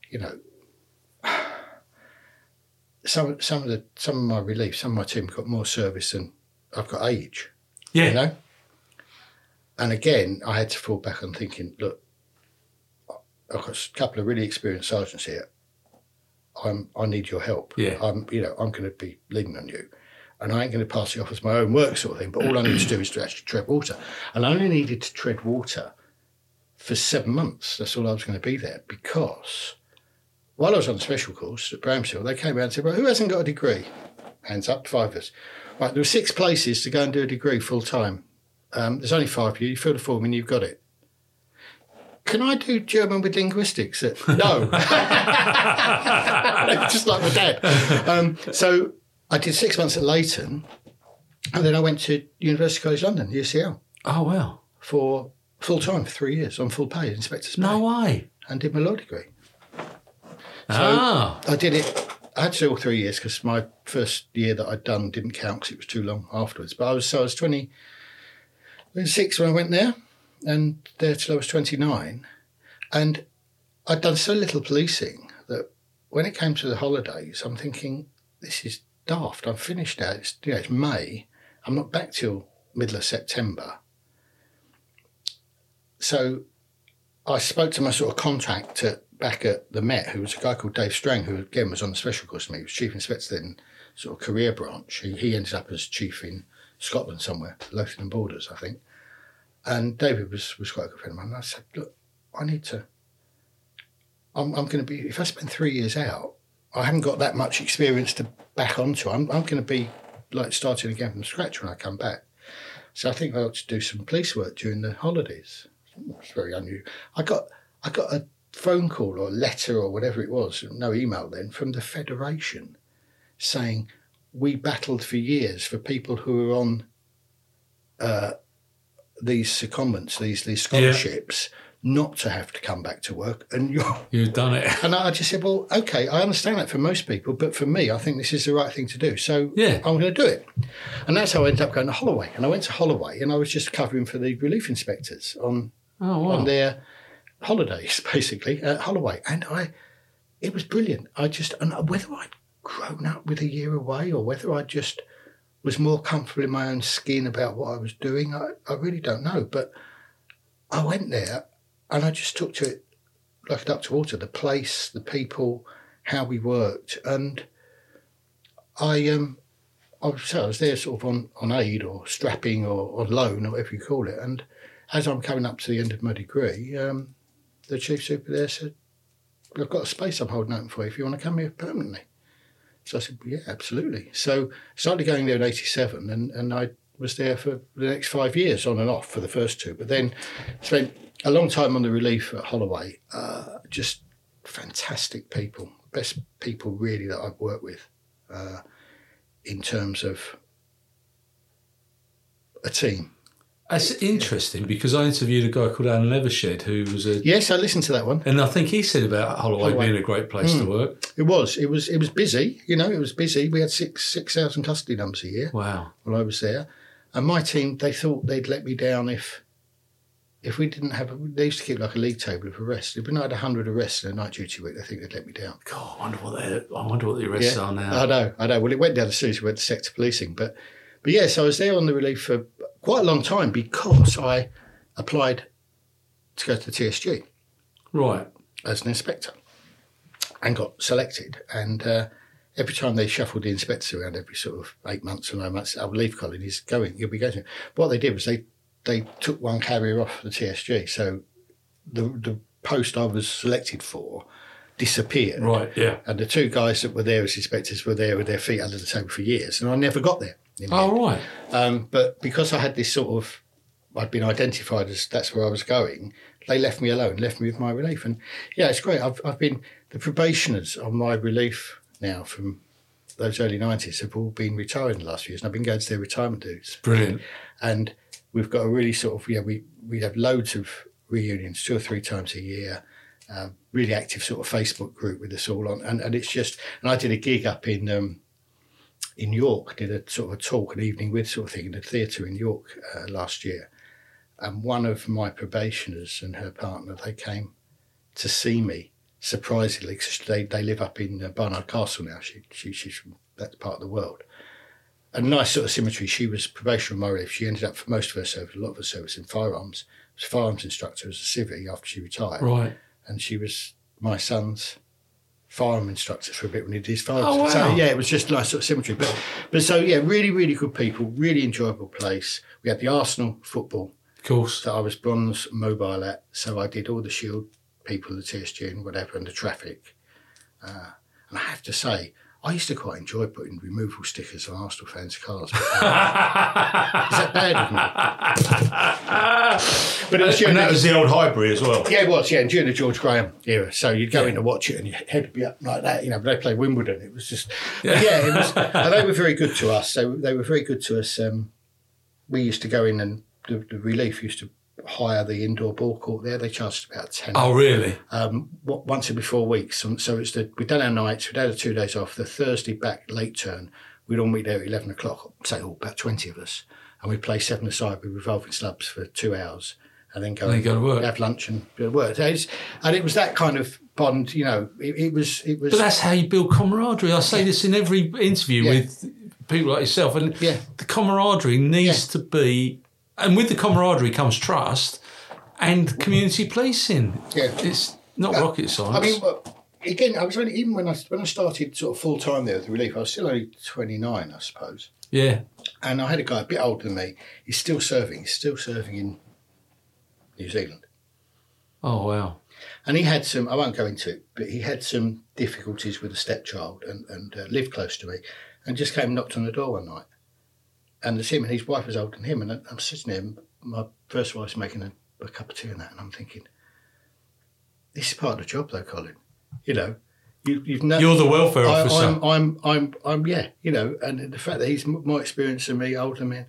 you know, Some some of the some of my relief, some of my team got more service than I've got age. Yeah. You know? And again, I had to fall back on thinking, look, I've got a couple of really experienced sergeants here. I'm I need your help. Yeah. I'm you know, I'm gonna be leaning on you. And I ain't gonna pass it off as my own work sort of thing, but all I need to do is to actually tread water. And I only needed to tread water for seven months. That's all I was gonna be there, because while I was on the special course at Bramshill, they came around and said, well, who hasn't got a degree? Hands up, five of us. Right, there were six places to go and do a degree full-time. Um, there's only five of you. You fill the form and you've got it. Can I do German with linguistics? No. Just like my dad. Um, so I did six months at Leighton, and then I went to University College London, U C L. Oh, wow. For full-time, for three years, on full pay, inspector's pay. No way. And did my law degree. So ah. I did it, I had to do all three years because my first year that I'd done didn't count because it was too long afterwards. But I was, so I was twenty-six when I went there, and there till I was twenty-nine. And I'd done so little policing that when it came to the holidays, I'm thinking, this is daft. I'm finished now. It's, you know, it's May. I'm not back till middle of September. So I spoke to my sort of contact at, back at the Met, who was a guy called Dave Strang, who again was on the special course with me. He was chief inspector then, sort of career branch. He, he ended up as chief in Scotland somewhere, Lothian and Borders, I think. And David was, was quite a good friend of mine. And I said, look, I need to, I'm, I'm going to be, if I spend three years out, I haven't got that much experience to back onto. I'm, I'm going to be like starting again from scratch when I come back. So I think I ought to do some police work during the holidays. It's very unusual. I got, I got a phone call or letter or whatever it was, no email then, from the Federation saying, we battled for years for people who were on uh, these secondments, these these scholarships, yeah. not to have to come back to work. And you're, You've done it. And I just said, well, okay, I understand that for most people, but for me, I think this is the right thing to do. So yeah. I'm going to do it. And that's how I ended up going to Holloway. And I went to Holloway and I was just covering for the relief inspectors on, oh, wow. on their... holidays, basically, at Holloway. And I, it was brilliant. I just, and whether I'd grown up with a year away or whether I just was more comfortable in my own skin about what I was doing, I, I really don't know. But I went there and I just took to it like a duck to water, the place, the people, how we worked. And I, um, I was, so I was there sort of on, on aid or strapping or on loan or whatever you call it. And as I'm coming up to the end of my degree, um, the chief super there said, I've got a space I'm holding open for you if you want to come here permanently. So I said, yeah, absolutely. So I started going there in eighty-seven and, and I was there for the next five years on and off for the first two. But then spent a long time on the relief at Holloway. Uh, just fantastic people, best people really that I've worked with uh, in terms of a team. That's interesting because I interviewed a guy called Alan Levershed who was a... Yes, I listened to that one. And I think he said about Holloway, Holloway. being a great place mm. to work. It was. It was It was busy. You know, it was busy. We had six six thousand custody numbers a year. Wow. While I was there. And my team, they thought they'd let me down if if we didn't have... A, they used to keep like a league table of arrests. If we not had one hundred arrests in a night duty week, they think they'd let me down. God, I wonder what, they, I wonder what the arrests yeah. are now. I know, I know. Well, it went down as soon as we went to sector policing. But, but yes, yeah, so I was there on the relief for... quite a long time because I applied to go to the T S G. Right. As an inspector and got selected. And uh, every time they shuffled the inspectors around every sort of eight months or nine months, I believe Colin is going, you'll be going to. What they did was they, they took one carrier off the T S G. So the the post I was selected for disappeared. Right, yeah. And the two guys that were there as inspectors were there with their feet under the table for years, and I never got there. Oh, right. Um, but because I had this sort of, I'd been identified as that's where I was going, they left me alone, left me with my relief. And, yeah, it's great. I've I've been, the probationers on my relief now from those early nineties have all been retiring the last few years, and I've been going to their retirement dues. Brilliant. And we've got a really sort of, yeah, we, we have loads of reunions, two or three times a year, um, really active sort of Facebook group with us all on. And, and it's just, and I did a gig up in... Um, in York, did a sort of a talk, an evening with sort of thing, in a theatre in York uh, last year. And one of my probationers and her partner, they came to see me, surprisingly, because they, they live up in Barnard Castle now. She, she She's from that part of the world. A nice sort of symmetry. She was probationer in my relief. She ended up, for most of her service, a lot of her service, in firearms. She was a firearms instructor as a civvy after she retired. Right. And she was my son's firearm instructor for a bit when he did his firearms. Oh, wow. So, yeah, it was just nice sort of symmetry. But, but so, yeah, really, really good people, really enjoyable place. We had the Arsenal football. Of course. That I was bronze mobile at, so I did all the Shield people, the T S G and whatever, and the traffic. Uh, and I have to say, I used to quite enjoy putting removal stickers on Arsenal fans' cars. Is that bad of me? But it was and that the, was the old Highbury as well. Yeah, it was, yeah, and during the George Graham era. So you'd go yeah. in to watch it and your head would be up like that, you know, but they played Wimbledon. It was just, yeah, yeah it was, and they were very good to us. They, they were very good to us. Um, we used to go in and the, the relief used to hire the indoor ball court there. They charged about ten. Oh, really? Um, once every four weeks. And so it's the we'd done our nights, we'd had our two days off. The Thursday back late turn, we'd all meet there at eleven o'clock. Say all oh, about twenty of us, and we'd play seven aside with revolving slabs for two hours, and then go and, and go to work, have lunch, and go to work. And it was that kind of bond, you know. It, it was, it was. But that's how you build camaraderie. I say yeah. this in every interview yeah. with people like yourself, and yeah. the camaraderie needs yeah. to be. And with the camaraderie comes trust and community policing. Yeah. It's not uh, rocket science. I mean, again, I was only, even when I when I started sort of full time there with the relief, I was still only twenty-nine, I suppose. Yeah. And I had a guy a bit older than me. He's still serving. He's still serving in New Zealand. Oh, wow. And he had some, I won't go into it, but he had some difficulties with a stepchild and, and uh, lived close to me and just came and knocked on the door one night. And it's him, and his wife was older than him. And I'm sitting there, and my first wife's making a, a cup of tea and that. And I'm thinking, this is part of the job, though, Colin. You know, you, you've known. You're the welfare I, officer. I'm, I'm, I'm, I'm, yeah, you know, and the fact that he's more experienced than me, older men.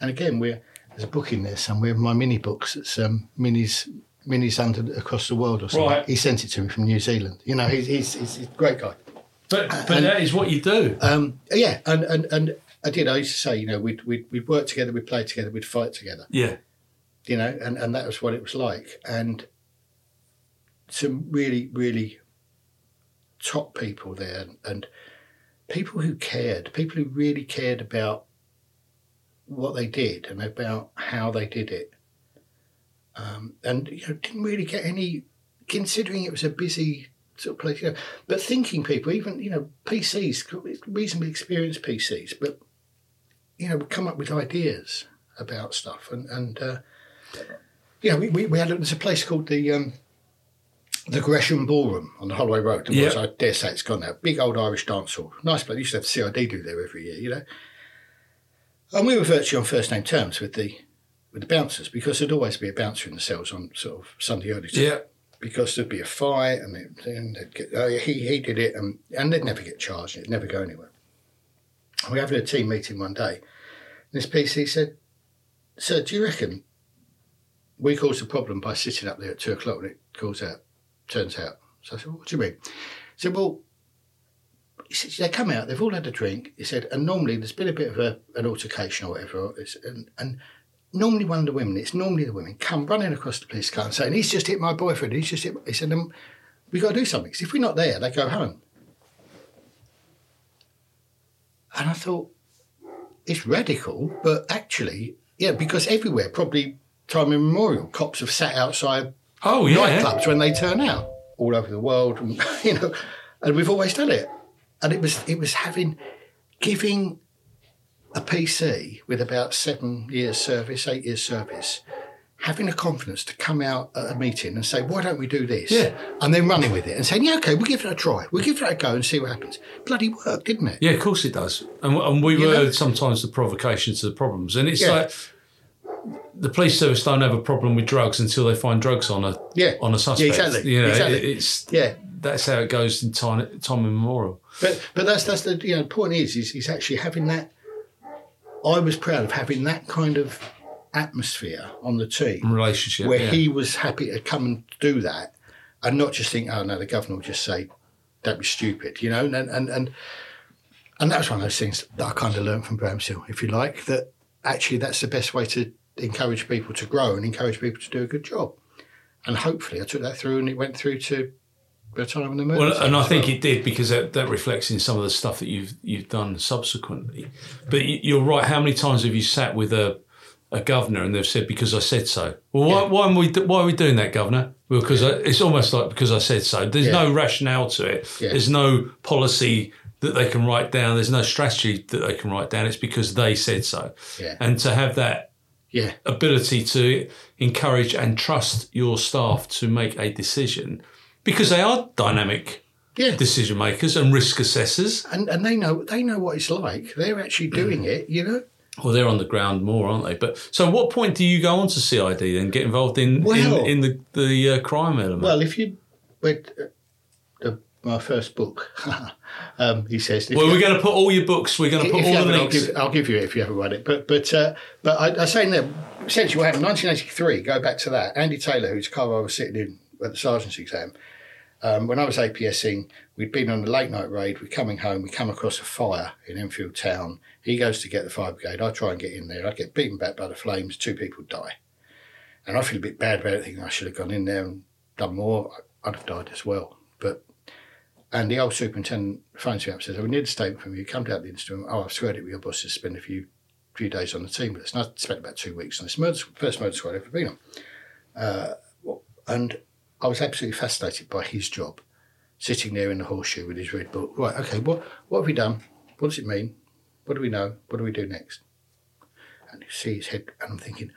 And again, we're, there's a book in there somewhere, my mini books, it's um, Minnie's. Minnie's under across the world or something. Right. He sent it to me from New Zealand. You know, he's, he's, he's a great guy. But, but and, that is what you do. Um, yeah, and, and, and, I did. I used to say, you know, we'd, we'd, we'd work together, we'd play together, we'd fight together. Yeah. You know, and, and that was what it was like. And some really, really top people there and, and people who cared, people who really cared about what they did and about how they did it. Um, and, you know, didn't really get any, considering it was a busy sort of place, you know, but thinking people, even, you know, P Cs, reasonably experienced P Cs, but, you know, we come up with ideas about stuff. And, and uh, yeah, we, we, we had, there's a place called the um, the Gresham Ballroom on the Holloway Road. Yep. Was, I dare say it's gone now. Big old Irish dance hall. Nice place. Used to have C I D do there every year, you know. And we were virtually on first name terms with the with the bouncers because there'd always be a bouncer in the cells on sort of Sunday early. Yeah. Because there'd be a fight and, it, and they'd get, oh, he, he did it and, and they'd never get charged. It'd never go anywhere. And we were having a team meeting one day. And this P C said, "Sir, do you reckon we caused a problem by sitting up there at two o'clock when it calls out, turns out?" So I said, "Well, what do you mean?" He said, "Well," he said, "they come out, they've all had a drink." He said, "and normally there's been a bit of a, an altercation or whatever. And, and normally one of the women, it's normally the women, come running across the police car and saying, 'He's just hit my boyfriend, he's just hit my,'" he said, um, "we've got to do something. Because if we're not there, they go home." And I thought, it's radical, but actually, yeah, because everywhere, probably time immemorial, cops have sat outside oh, yeah. nightclubs when they turn out all over the world, and, you know, and we've always done it. And it was it was having, giving a P C with about seven years service, eight years service, having the confidence to come out at a meeting and say, why don't we do this? Yeah. And then running with it and saying, yeah, OK, we'll give it a try. We'll give it a go and see what happens. Bloody work, didn't it? Yeah, of course it does. And, and we you were know? sometimes the provocation to the problems. And it's yeah. like... The police service don't have a problem with drugs until they find drugs on a yeah. on a suspect. Yeah, exactly. You know, exactly. It, it's yeah. That's how it goes in time time immemorial. But but that's that's the you know point is is is actually having that. I was proud of having that kind of atmosphere on the team, relationship where yeah. he was happy to come and do that, and not just think, oh no, the governor will just say that was stupid, you know, and and and and that was one of those things that I kind of learned from Bramshill, if you like, that actually that's the best way to encourage people to grow and encourage people to do a good job. And hopefully I took that through and it went through to the time and the murder. Well, and I think well. it did, because that, that reflects in some of the stuff that you've you've done subsequently. But you're right, how many times have you sat with a, a governor and they've said, because I said so? Well, why, yeah. why, am we, why are we doing that, governor? Well, because yeah. it's almost like because I said so. There's yeah. no rationale to it. Yeah. There's no policy that they can write down. There's no strategy that they can write down. It's because they said so. Yeah. And to have that Yeah. ability to encourage and trust your staff to make a decision, because they are dynamic yeah. decision makers and risk assessors, and and they know they know what it's like. They're actually doing it, you know. Well, they're on the ground more, aren't they? But so, what point do you go on to C I D then? Get involved in well, in, in the the uh, crime element? Well, if you read uh, my first book, um, he says. Well, you, we're going to put all your books. We're going to put all the links. I'll give, I'll give you it if you haven't read it. But but uh, but I, I was saying that essentially what happened in nineteen eighty-three. Go back to that. Andy Taylor, whose car I was sitting in at the sergeant's exam, um, when I was APSing, we'd been on a late night raid. We're coming home. We come across a fire in Enfield town. He goes to get the fire brigade. I try and get in there. I get beaten back by the flames. Two people die, and I feel a bit bad about it. Thinking I should have gone in there and done more. I'd have died as well. But And the old superintendent phones me up and says, oh, we need a statement from you. Come down to the incident. Oh, I've squared it with your boss to spend a few few days on the team with us. And I spent about two weeks on this murder, first murder squad I've ever been on. Uh, and I was absolutely fascinated by his job, sitting there in the horseshoe with his red book. Right, OK, what, what have we done? What does it mean? What do we know? What do we do next? And you see his head, and I'm thinking,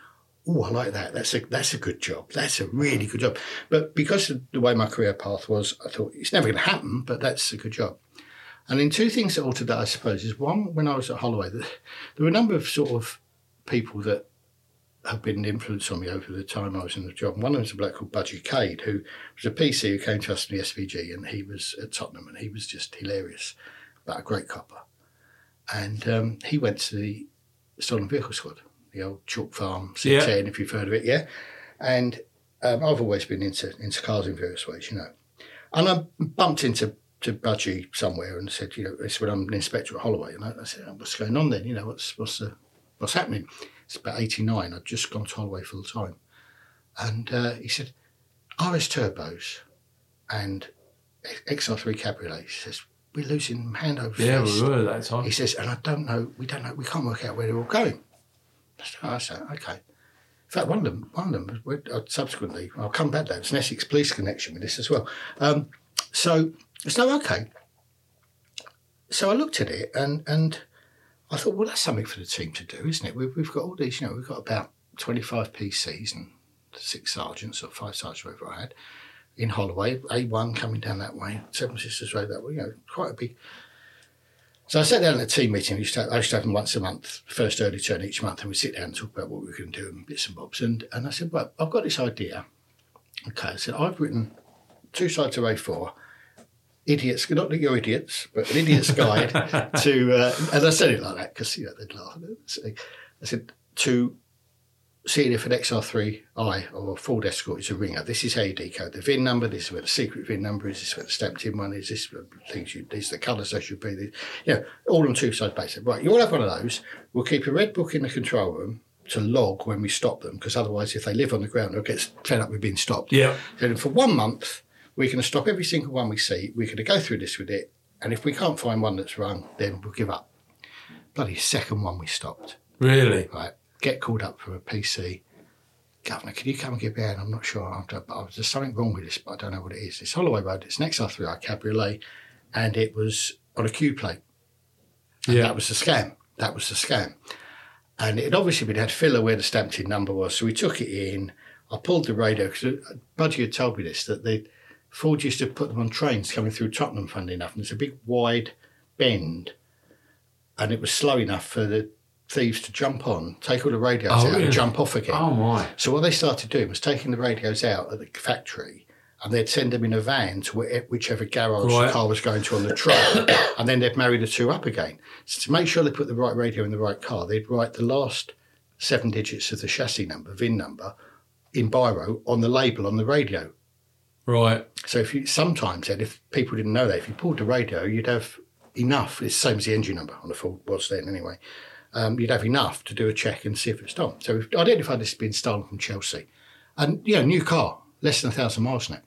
oh, I like that. That's a that's a good job. That's a really good job. But because of the way my career path was, I thought it's never going to happen, but that's a good job. And then two things that altered that, I suppose, is one, when I was at Holloway, there were a number of sort of people that have been an influence on me over the time I was in the job. And one of them was a bloke called Budgie Cade, who was a P C who came to us from the S V G, and he was at Tottenham, and he was just hilarious, but a great copper. And um, he went to the Stolen Vehicle Squad, the old Chalk Farm C ten, yeah. if you've heard of it, yeah? And um, I've always been into, into cars in various ways, you know. And I bumped into to Budgie somewhere and said, you know, it's when I'm an inspector at Holloway. And I, I said, oh, what's going on then? You know, what's what's the, what's happening? It's about eighty-nine. I'd just gone to Holloway full time. And uh, he said, R S Turbos and X R three Cabriolets. He says, we're losing hand over fist. Yeah, we were at that time. He says, and I don't know, we don't know, we can't work out where they're all going. I said, okay. In fact, one of them, one of them, uh, subsequently, I'll come back to that. It's an Essex Police connection with this as well. Um, so it's so, okay. So I looked at it and and I thought, well, that's something for the team to do, isn't it? We've, we've got all these, you know, we've got about twenty-five P Cs and six sergeants or five sergeants, whatever I had, in Holloway, A one coming down that way, Seven Sisters Road that way, you know, quite a big... So I sat down at a team meeting. We used to, I used to have them once a month, first early turn each month, and we'd sit down and talk about what we can do and bits and bobs. And, and I said, well, I've got this idea. Okay, I said, I've written two sides of A four, idiots, not that you're idiots, but an idiot's guide to, uh, and I said it like that because, you know, they'd laugh. I said, to seeing if an X R three I or Ford Escort is a ringer. This is how you decode the V I N number. This is where the secret V I N number is. This is where the stamped in one is. This is where things you, these are the colours they should be. These, you know, all on two sides basis. Right, you all have one of those. We'll keep a red book in the control room to log when we stop them, because otherwise, if they live on the ground, they'll get fed up with being stopped. Yeah. So for one month, we're going to stop every single one we see. We're going to go through this with it, and if we can't find one that's wrong, then we'll give up. Bloody second one we stopped. Really? Right. Get called up for a P C. Governor, can you come and give me an? I'm not sure. After, but there's something wrong with this, but I don't know what it is. It's Holloway Road. It's an X R three I Cabriolet, and it was on a queue plate. And yeah. that was the scam. That was the scam. And it had obviously been had filler where the stamp duty number was. So we took it in. I pulled the radio because Budgie had told me this, that they Ford used to put them on trains coming through Tottenham, funnily enough. And it's a big wide bend. And it was slow enough for the thieves to jump on, take all the radios oh, out really? and jump off again. Oh, my. So what they started doing was taking the radios out at the factory and they'd send them in a van to whichever garage right. the car was going to on the train, and then they'd marry the two up again. So to make sure they put the right radio in the right car, they'd write the last seven digits of the chassis number, V I N number, in biro on the label on the radio. Right. So if you sometimes, Ed, if people didn't know that, if you pulled the radio, you'd have enough. It's the same as the engine number on a Ford was then anyway. Um, you'd have enough to do a check and see if it's stolen. So we've identified this as being stolen from Chelsea. And, you know, new car, less than one thousand miles now.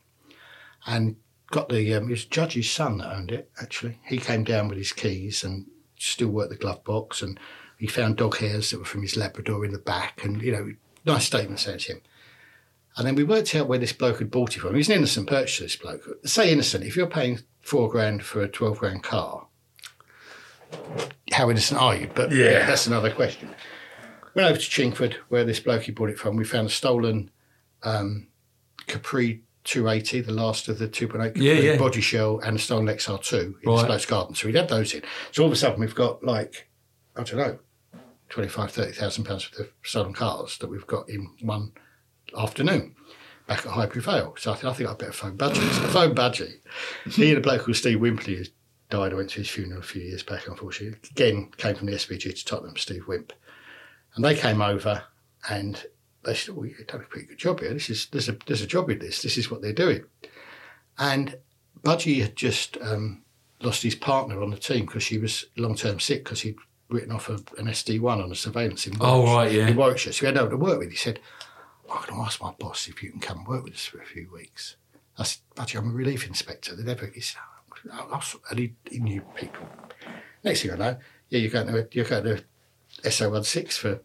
And got the, um, it was Judge's son that owned it, actually. He came down with his keys and still worked the glove box, and he found dog hairs that were from his Labrador in the back, and, you know, nice statement saying to him. And then we worked out where this bloke had bought it from. He was an innocent purchaser, this bloke. Say innocent, if you're paying four grand for a twelve grand car, how innocent are you? But yeah. yeah, that's another question. Went over to Chingford, where this bloke he bought it from. We found a stolen um, Capri two eighty, the last of the two point eight yeah, yeah. body shell, and a stolen X R two in right. this bloke's garden. So we'd had those in. So all of a sudden we've got like, I don't know, twenty-five thousand pounds, thirty thousand pounds worth of stolen cars that we've got in one afternoon back at Highbury Vale. So I think I think I'd better phone Budgie. So I phoned Budgie. He and a bloke called Steve Wimpley, who died, I went to his funeral a few years back, unfortunately. Again, came from the S V G to Tottenham, Steve Wimp. And they came over and they said, oh, you've done a pretty good job here. This is There's a there's a job in this. This is what they're doing. And Budgie had just um, lost his partner on the team because she was long-term sick because he'd written off a, an S D one on a surveillance in Warwickshire. Oh, right, yeah. In Warwickshire. So he had no one to work with. He said, I'm going to ask my boss if you can come and work with us for a few weeks. I said, Budgie, I'm a relief inspector. They never, he said, oh, I'll, and he, he knew people. Next thing I know, yeah, you're going to, you're going to S O sixteen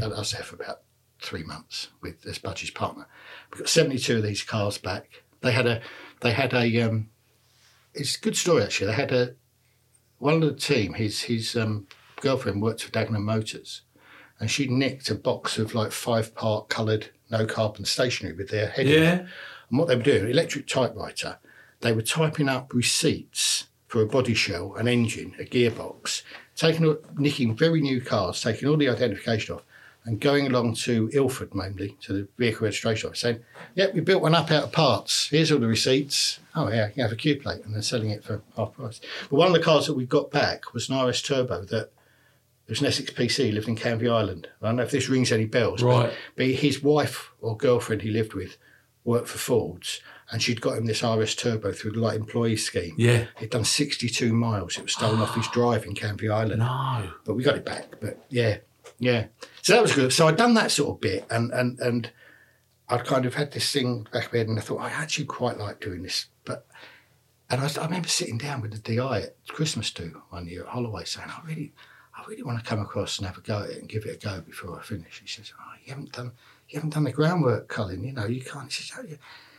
for, I was there for about three months with this Budgie's partner. We got seventy-two of these cars back. They had a, they had a, um, it's a good story actually. They had a, one of the team, his, his um, girlfriend worked for Dagenham Motors, and she nicked a box of like five part coloured no carbon stationery with their heading. Yeah. And what they were doing, electric typewriter, they were typing up receipts for a body shell, an engine, a gearbox, taking, nicking very new cars, taking all the identification off and going along to Ilford, mainly, to the vehicle registration office, saying, yep, we built one up out of parts. Here's all the receipts. Oh, yeah, you can have a queue plate. And they're selling it for half price. But one of the cars that we got back was an R S Turbo that It was an Essex P C, lived in Canvey Island. I don't know if this rings any bells, right. but, but his wife or girlfriend he lived with worked for Ford's, and she'd got him this R S Turbo through the light employee scheme. Yeah. He'd done sixty-two miles. It was stolen off his drive in Canvey Island. No. But we got it back, but yeah, yeah. So that was good. So I'd done that sort of bit, and, and, and I'd kind of had this thing back in my head, and I thought, I actually quite like doing this, but... And I, I remember sitting down with the D I at Christmas do one year at Holloway saying, I really... I really want to come across and have a go at it and give it a go before I finish. He says, oh, you haven't done you haven't done the groundwork, Colin. You know, you can't. He says, oh, yeah,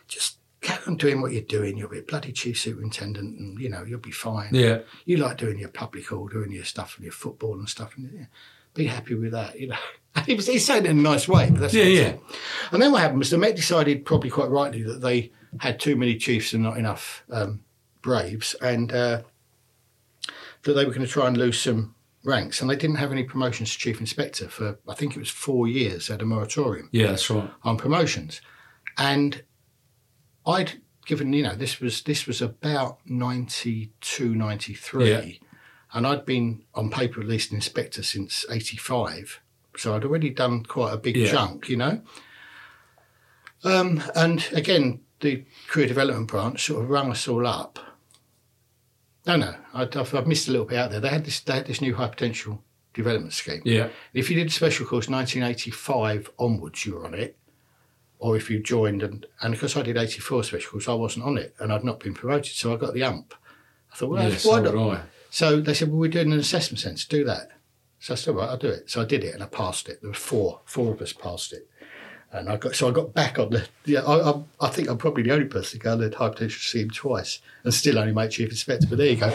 just carry on doing what you're doing. You'll be a bloody chief superintendent and, you know, you'll be fine. Yeah. You like doing your public order and your stuff and your football and stuff. And, yeah, be happy with that, you know. He was he said it in a nice way. But that's yeah, yeah. It. And then what happened was the Met decided, probably quite rightly, that they had too many chiefs and not enough um, braves, and uh, that they were going to try and lose some ranks, and they didn't have any promotions to chief inspector for, I think it was four years, at a moratorium. Yeah, that's right. On promotions. And I'd given, you know, this was this was about ninety-two, ninety-three, yeah. and I'd been, on paper at least, an inspector since eighty-five, so I'd already done quite a big yeah. chunk, you know. Um, and again, the career development branch sort of rung us all up. No, no, I've, I've missed a little bit out there. They had this, they had this new high potential development scheme. Yeah. If you did a special course nineteen eighty-five onwards, you were on it, or if you joined, and, and of course I did eighty-four special course, I wasn't on it, and I'd not been promoted, so I got the ump. I thought, well, yes, why so not? I. So they said, well, we're doing an assessment centre, do that. So I said, all right, I'll do it. So I did it, and I passed it. There were four, four of us passed it. And I got so I got back on the. Yeah, I, I, I think I'm probably the only person to go to the high potential to see him twice, and still only make chief inspector. But there you go.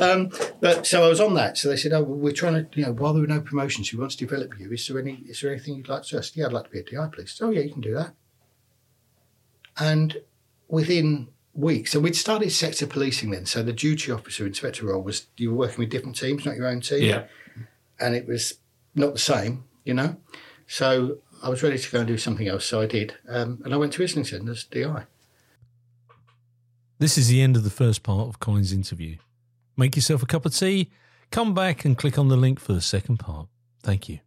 um, but so I was on that. So they said, "Oh, well, we're trying to, you know, while there were no promotions, we want to develop you. Is there any? Is there anything you'd like to ask? Yeah, I'd like to be a D I, please. Oh, yeah, you can do that." And within weeks, and we'd started sector policing then. So the duty officer inspector role was you were working with different teams, not your own team. Yeah, and it was not the same, you know. So I was ready to go and do something else, so I did. Um, and I went to Islington as D I. This is the end of the first part of Colin's interview. Make yourself a cup of tea, come back and click on the link for the second part. Thank you.